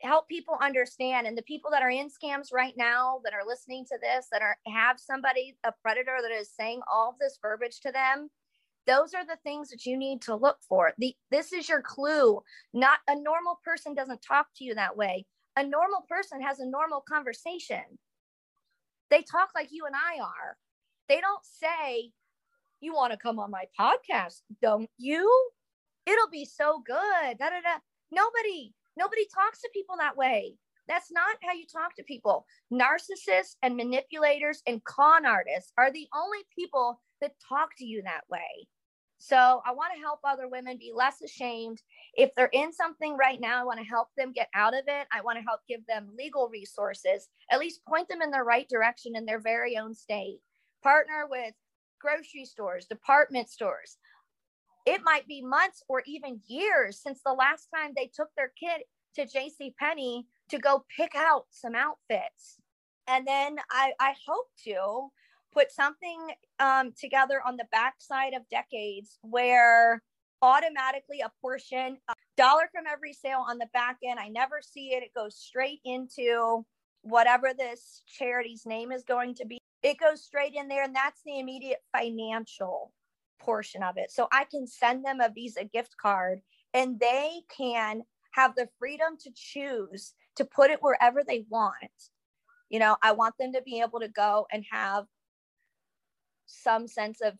help people understand. And the people that are in scams right now, that are listening to this, that are have somebody, a predator that is saying all of this verbiage to them, those are the things that you need to look for. This is your clue. Not a normal person doesn't talk to you that way. A normal person has a normal conversation. They talk like you and I are. They don't say, you want to come on my podcast, don't you? It'll be so good. Da, da, da. Nobody talks to people that way. That's not how you talk to people. Narcissists and manipulators and con artists are the only people that talk to you that way. So I want to help other women be less ashamed. If they're in something right now, I want to help them get out of it. I want to help give them legal resources, at least point them in the right direction in their very own state. Partner with grocery stores, department stores. It might be months or even years since the last time they took their kid to JCPenney to go pick out some outfits. And then I hope to put something together on the backside of Decades where automatically a portion, a dollar from every sale on the back end, I never see it. It goes straight into whatever this charity's name is going to be. It goes straight in there, and that's the immediate financial portion of it. So I can send them a Visa gift card, and they can have the freedom to choose to put it wherever they want. You know, I want them to be able to go and have some sense of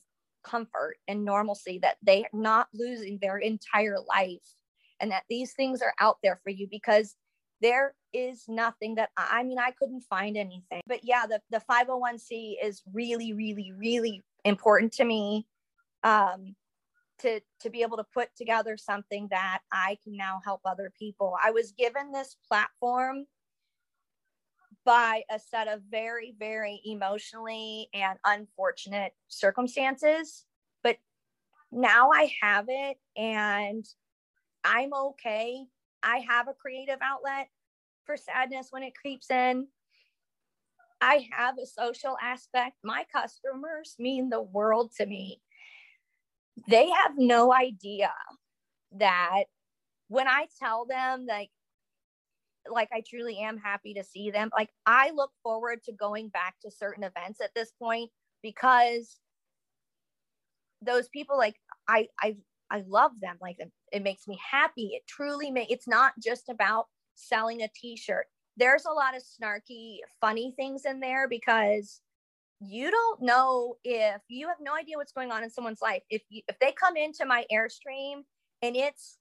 comfort and normalcy, that they're not losing their entire life, and that these things are out there for you, because there is nothing that, I mean, I couldn't find anything. But yeah, the 501c is really, really, really important to me, to be able to put together something that I can now help other people. I was given this platform by a set of very, very emotionally and unfortunate circumstances. But now I have it, and I'm okay. I have a creative outlet for sadness when it creeps in. I have a social aspect. My customers mean the world to me. They have no idea that when I tell them, like I truly am happy to see them. Like, I look forward to going back to certain events at this point, because those people, like, I love them. Like, it makes me happy. It truly it's not just about selling a t-shirt. There's a lot of snarky, funny things in there, because you don't know, if you have no idea what's going on in someone's life. If they come into my Airstream and it's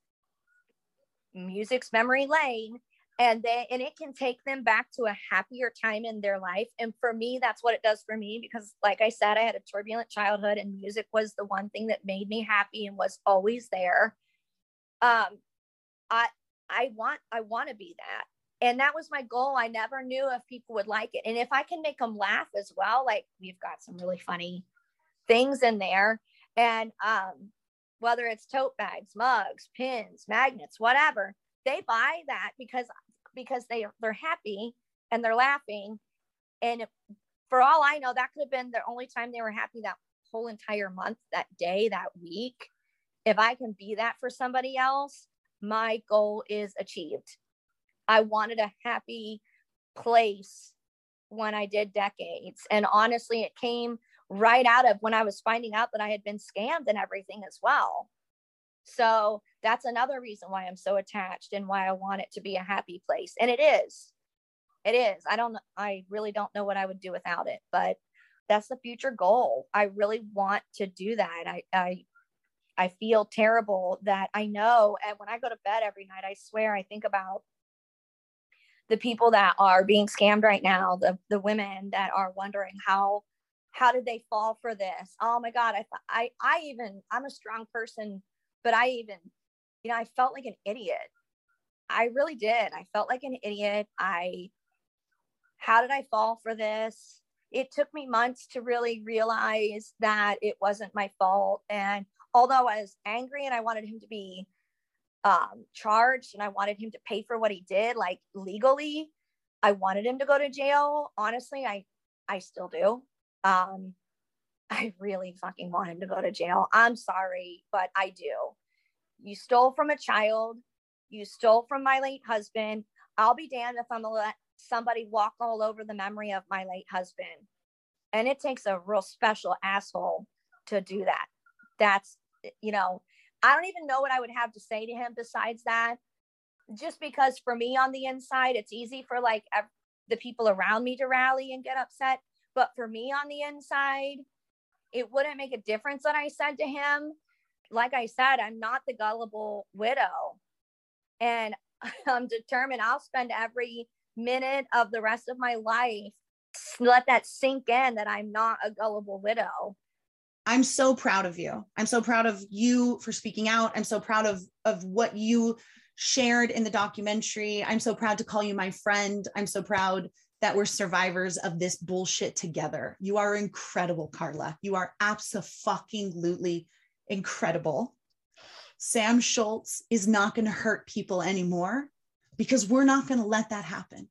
music's memory lane, and it can take them back to a happier time in their life. And for me, that's what it does for me, because like I said, I had a turbulent childhood, and music was the one thing that made me happy and was always there. I want to be that. And that was my goal. I never knew if people would like it. And if I can make them laugh as well, like, we've got some really funny things in there. And whether it's tote bags, mugs, pins, magnets, whatever, they buy that because they're happy and they're laughing. And for all I know, that could have been the only time they were happy that whole entire month, that day, that week. If I can be that for somebody else, my goal is achieved. I wanted a happy place when I did Decades. And honestly, it came right out of when I was finding out that I had been scammed and everything as well. So that's another reason why I'm so attached and why I want it to be a happy place. And it is. It is. I really don't know what I would do without it, but that's the future goal. I really want to do that. I I feel terrible that I know. And when I go to bed every night, I swear I think about the people that are being scammed right now, the women that are wondering how did they fall for this? Oh my God. I'm a strong person, but I even, you know, I felt like an idiot. I really did. I felt like an idiot. How did I fall for this? It took me months to really realize that it wasn't my fault. And although I was angry and I wanted him to be charged and I wanted him to pay for what he did, like legally, I wanted him to go to jail. Honestly, I still do. I really fucking want him to go to jail. I'm sorry, but I do. You stole from a child. You stole from my late husband. I'll be damned if I'm going to let somebody walk all over the memory of my late husband. And it takes a real special asshole to do that. That's, you know, I don't even know what I would have to say to him besides that. Just because for me on the inside, it's easy for like the people around me to rally and get upset. But for me on the inside, it wouldn't make a difference that I said to him. Like I said, I'm not the gullible widow. And I'm determined I'll spend every minute of the rest of my life, let that sink in that I'm not a gullible widow. I'm so proud of you. I'm so proud of you for speaking out. I'm so proud of what you shared in the documentary. I'm so proud to call you my friend. I'm so proud that we're survivors of this bullshit together. You are incredible, Carla. You are abso-fucking-lutely incredible. Sam Schultz is not going to hurt people anymore because we're not going to let that happen.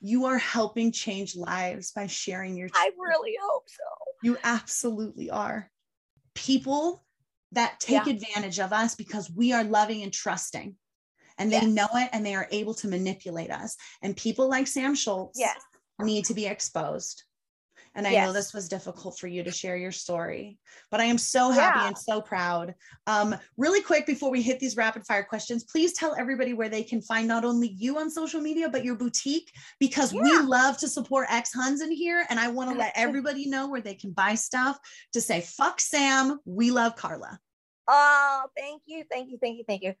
You are helping change lives by sharing your truth. I really hope so. You absolutely are. People that take advantage of us because we are loving and trusting, and they know it, and they are able to manipulate us. And people like Sam Schultz need to be exposed. And I know this was difficult for you to share your story, but I am so happy and so proud. Really quick, before we hit these rapid fire questions, please tell everybody where they can find not only you on social media, but your boutique, because we love to support ex-huns in here. And I want to let everybody know where they can buy stuff to say, fuck Sam, we love Carla. Oh, thank you. Thank you. Thank you. Thank you.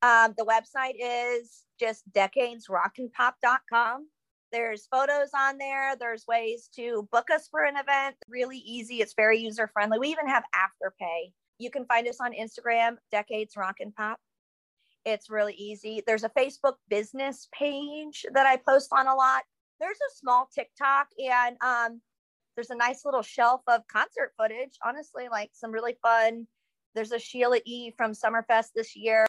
The website is just decadesrockandpop.com. There's photos on there. There's ways to book us for an event. Really easy. It's very user-friendly. We even have Afterpay. You can find us on Instagram, Decades Rock and Pop. It's really easy. There's a Facebook business page that I post on a lot. There's a small TikTok, and there's a nice little shelf of concert footage. Honestly, like some really fun. There's a Sheila E from Summerfest this year.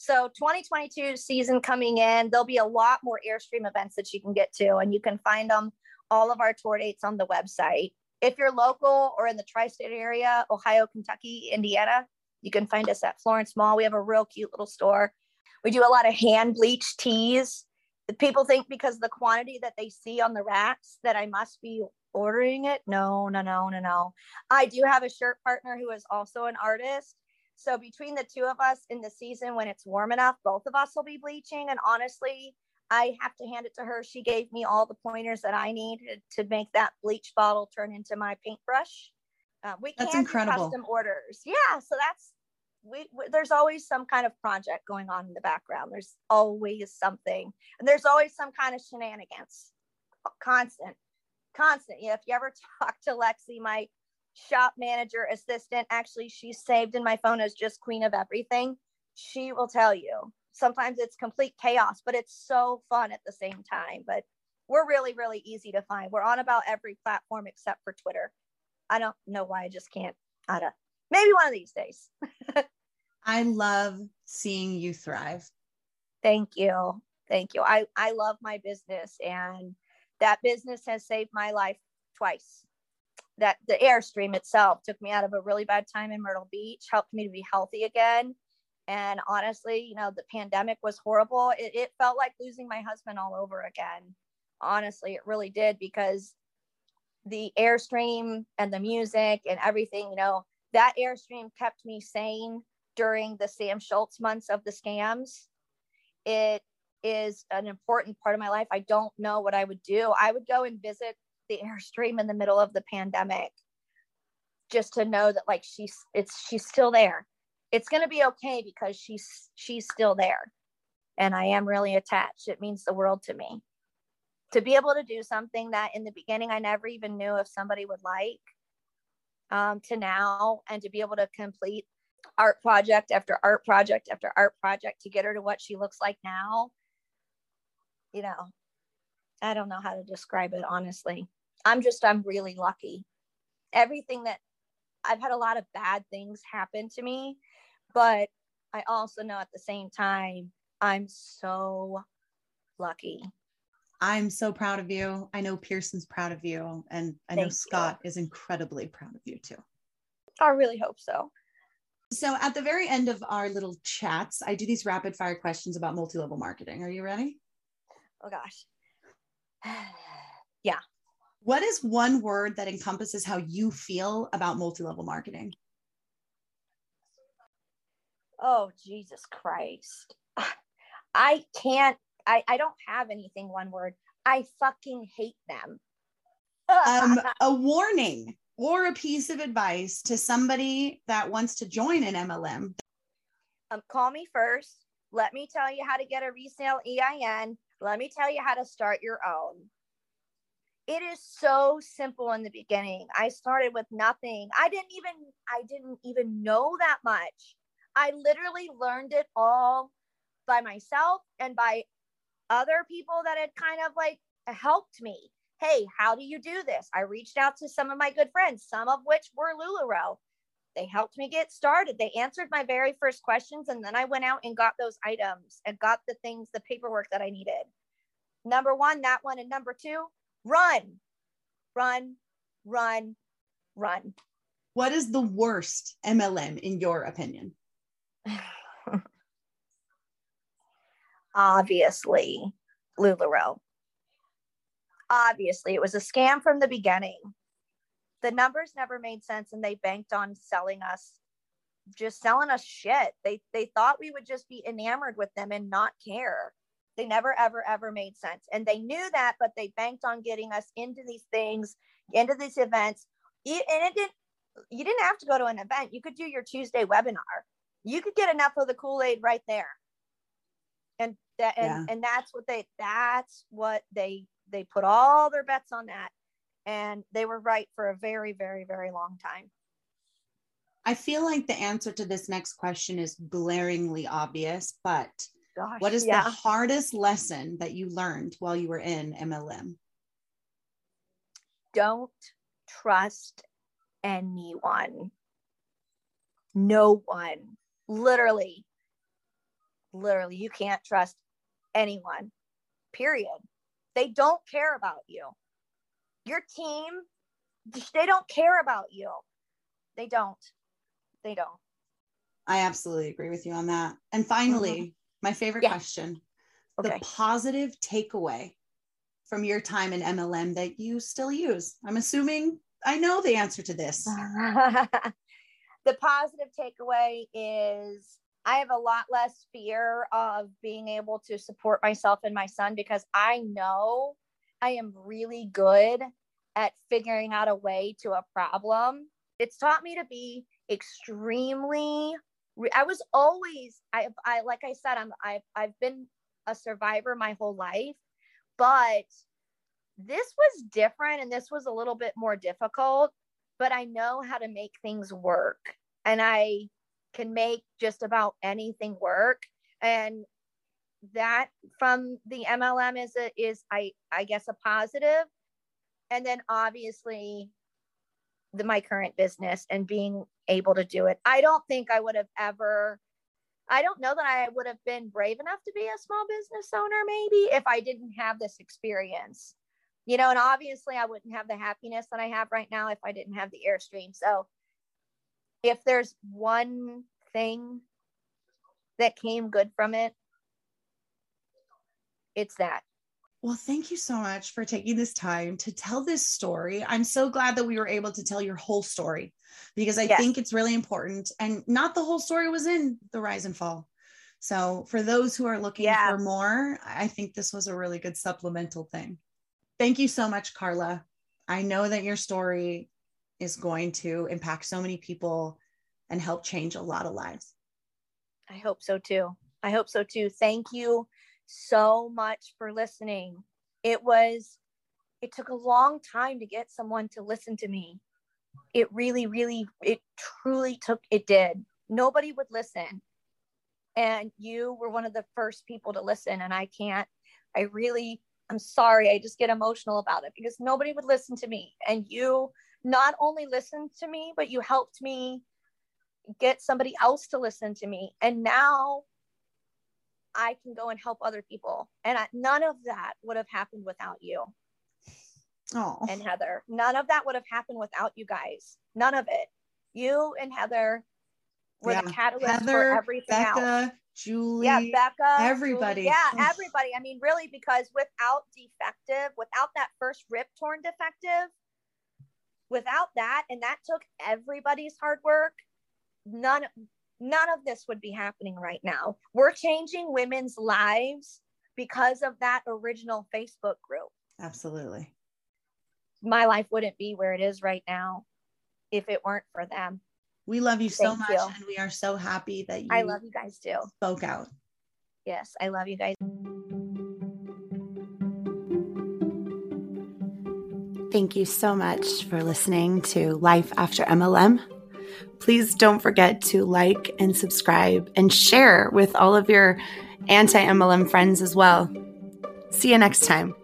So 2022 season coming in, there'll be a lot more Airstream events that you can get to, and you can find them, all of our tour dates on the website. If you're local or in the tri-state area, Ohio, Kentucky, Indiana, you can find us at Florence Mall. We have a real cute little store. We do a lot of hand bleached teas. People think because the quantity that they see on the racks that I must be ordering it. No. I do have a shirt partner who is also an artist. So between the two of us in the season, when it's warm enough, both of us will be bleaching. And honestly, I have to hand it to her. She gave me all the pointers that I needed to make that bleach bottle turn into my paintbrush. That's incredible. Do custom orders. Yeah. So that's, there's always some kind of project going on in the background. There's always something, and there's always some kind of shenanigans. Constant. Yeah. If you ever talk to Lexi, my shop manager assistant, actually she's saved in my phone as just Queen of Everything, she will tell you sometimes it's complete chaos, but it's so fun at the same time. But we're really, really easy to find. We're on about every platform except for Twitter. I don't know why. I just can't. I don't, maybe one of these days. I love seeing you thrive. Thank you. I love my business, and that business has saved my life twice. That the Airstream itself took me out of a really bad time in Myrtle Beach, helped me to be healthy again. And honestly, you know, the pandemic was horrible. It felt like losing my husband all over again. Honestly, it really did, because the Airstream and the music and everything, you know, that Airstream kept me sane during the Sam Schultz months of the scams. It is an important part of my life. I don't know what I would do. I would go and visit the Airstream in the middle of the pandemic just to know that like she's still there. It's going to be okay because she's still there. And I am really attached. It means the world to me to be able to do something that in the beginning, I never even knew if somebody would like, to now, and to be able to complete art project after art project after art project to get her to what she looks like now. You know, I don't know how to describe it, honestly. I'm really lucky. Everything that I've had, a lot of bad things happen to me, but I also know at the same time, I'm so lucky. I'm so proud of you. I know Pearson's proud of you. And I know Scott is incredibly proud of you too. I really hope so. So at the very end of our little chats, I do these rapid fire questions about multi-level marketing. Are you ready? Oh gosh. Yeah. What is one word that encompasses how you feel about multi-level marketing? Oh, Jesus Christ. I can't, I don't have anything one word. I fucking hate them. A warning or a piece of advice to somebody that wants to join an MLM. Call me first. Let me tell you how to get a resale EIN. Let me tell you how to start your own. It is so simple in the beginning. I started with nothing. I didn't even know that much. I literally learned it all by myself and by other people that had kind of like helped me. Hey, how do you do this? I reached out to some of my good friends, some of which were LuLaRoe. They helped me get started. They answered my very first questions. And then I went out and got those items and got the things, the paperwork that I needed. Number one, that one. And number two, run, run, run, run. What is the worst MLM in your opinion? Obviously, LuLaRoe. Obviously, it was a scam from the beginning. The numbers never made sense, and they banked on selling us shit. They thought we would just be enamored with them and not care. They never, ever, ever made sense. And they knew that, but they banked on getting us into these things, into these events. You didn't have to go to an event. You could do your Tuesday webinar. You could get enough of the Kool-Aid right there. And that's what they put all their bets on that. And they were right for a very, very, very long time. I feel like the answer to this next question is glaringly obvious, but gosh, what is the hardest lesson that you learned while you were in MLM? Don't trust anyone. No one. Literally, you can't trust anyone, period. They don't care about you. Your team, they don't care about you. They don't. I absolutely agree with you on that. And finally, my favorite question, the positive takeaway from your time in MLM that you still use. I'm assuming I know the answer to this. The positive takeaway is I have a lot less fear of being able to support myself and my son because I know I am really good at figuring out a way to a problem. It's taught me to be extremely, I've been a survivor my whole life, but this was different and this was a little bit more difficult, but I know how to make things work. And I can make just about anything work. And that from the MLM is, I guess, a positive. And then obviously my current business and being able to do it. I don't know that I would have been brave enough to be a small business owner, maybe if I didn't have this experience, you know, and obviously I wouldn't have the happiness that I have right now if I didn't have the Airstream. So if there's one thing that came good from it, it's that. Well, thank you so much for taking this time to tell this story. I'm so glad that we were able to tell your whole story because I think it's really important, and not the whole story was in the rise and fall. So for those who are looking for more, I think this was a really good supplemental thing. Thank you so much, Carla. I know that your story is going to impact so many people and help change a lot of lives. I hope so too. I hope so too. Thank you so much for listening. It took a long time to get someone to listen to me. It really, really, it truly took, it did. Nobody would listen. And you were one of the first people to listen. And I'm sorry. I just get emotional about it because nobody would listen to me. And you not only listened to me, but you helped me get somebody else to listen to me. And now I can go and help other people. And none of that would have happened without you. Oh. And Heather, none of that would have happened without you guys. None of it. You and Heather were the catalyst for everything else. Julie, Becca, everybody. Julie, everybody. I mean, really, because without that first rip-torn Defective, without that, and that took everybody's hard work, none of this would be happening right now. We're changing women's lives because of that original Facebook group. Absolutely. My life wouldn't be where it is right now if it weren't for them. We love you so much, and we are so happy that you. I love you guys too. Spoke out. Yes, I love you guys. Thank you so much for listening to Life After MLM. Please don't forget to like and subscribe and share with all of your anti-MLM friends as well. See you next time.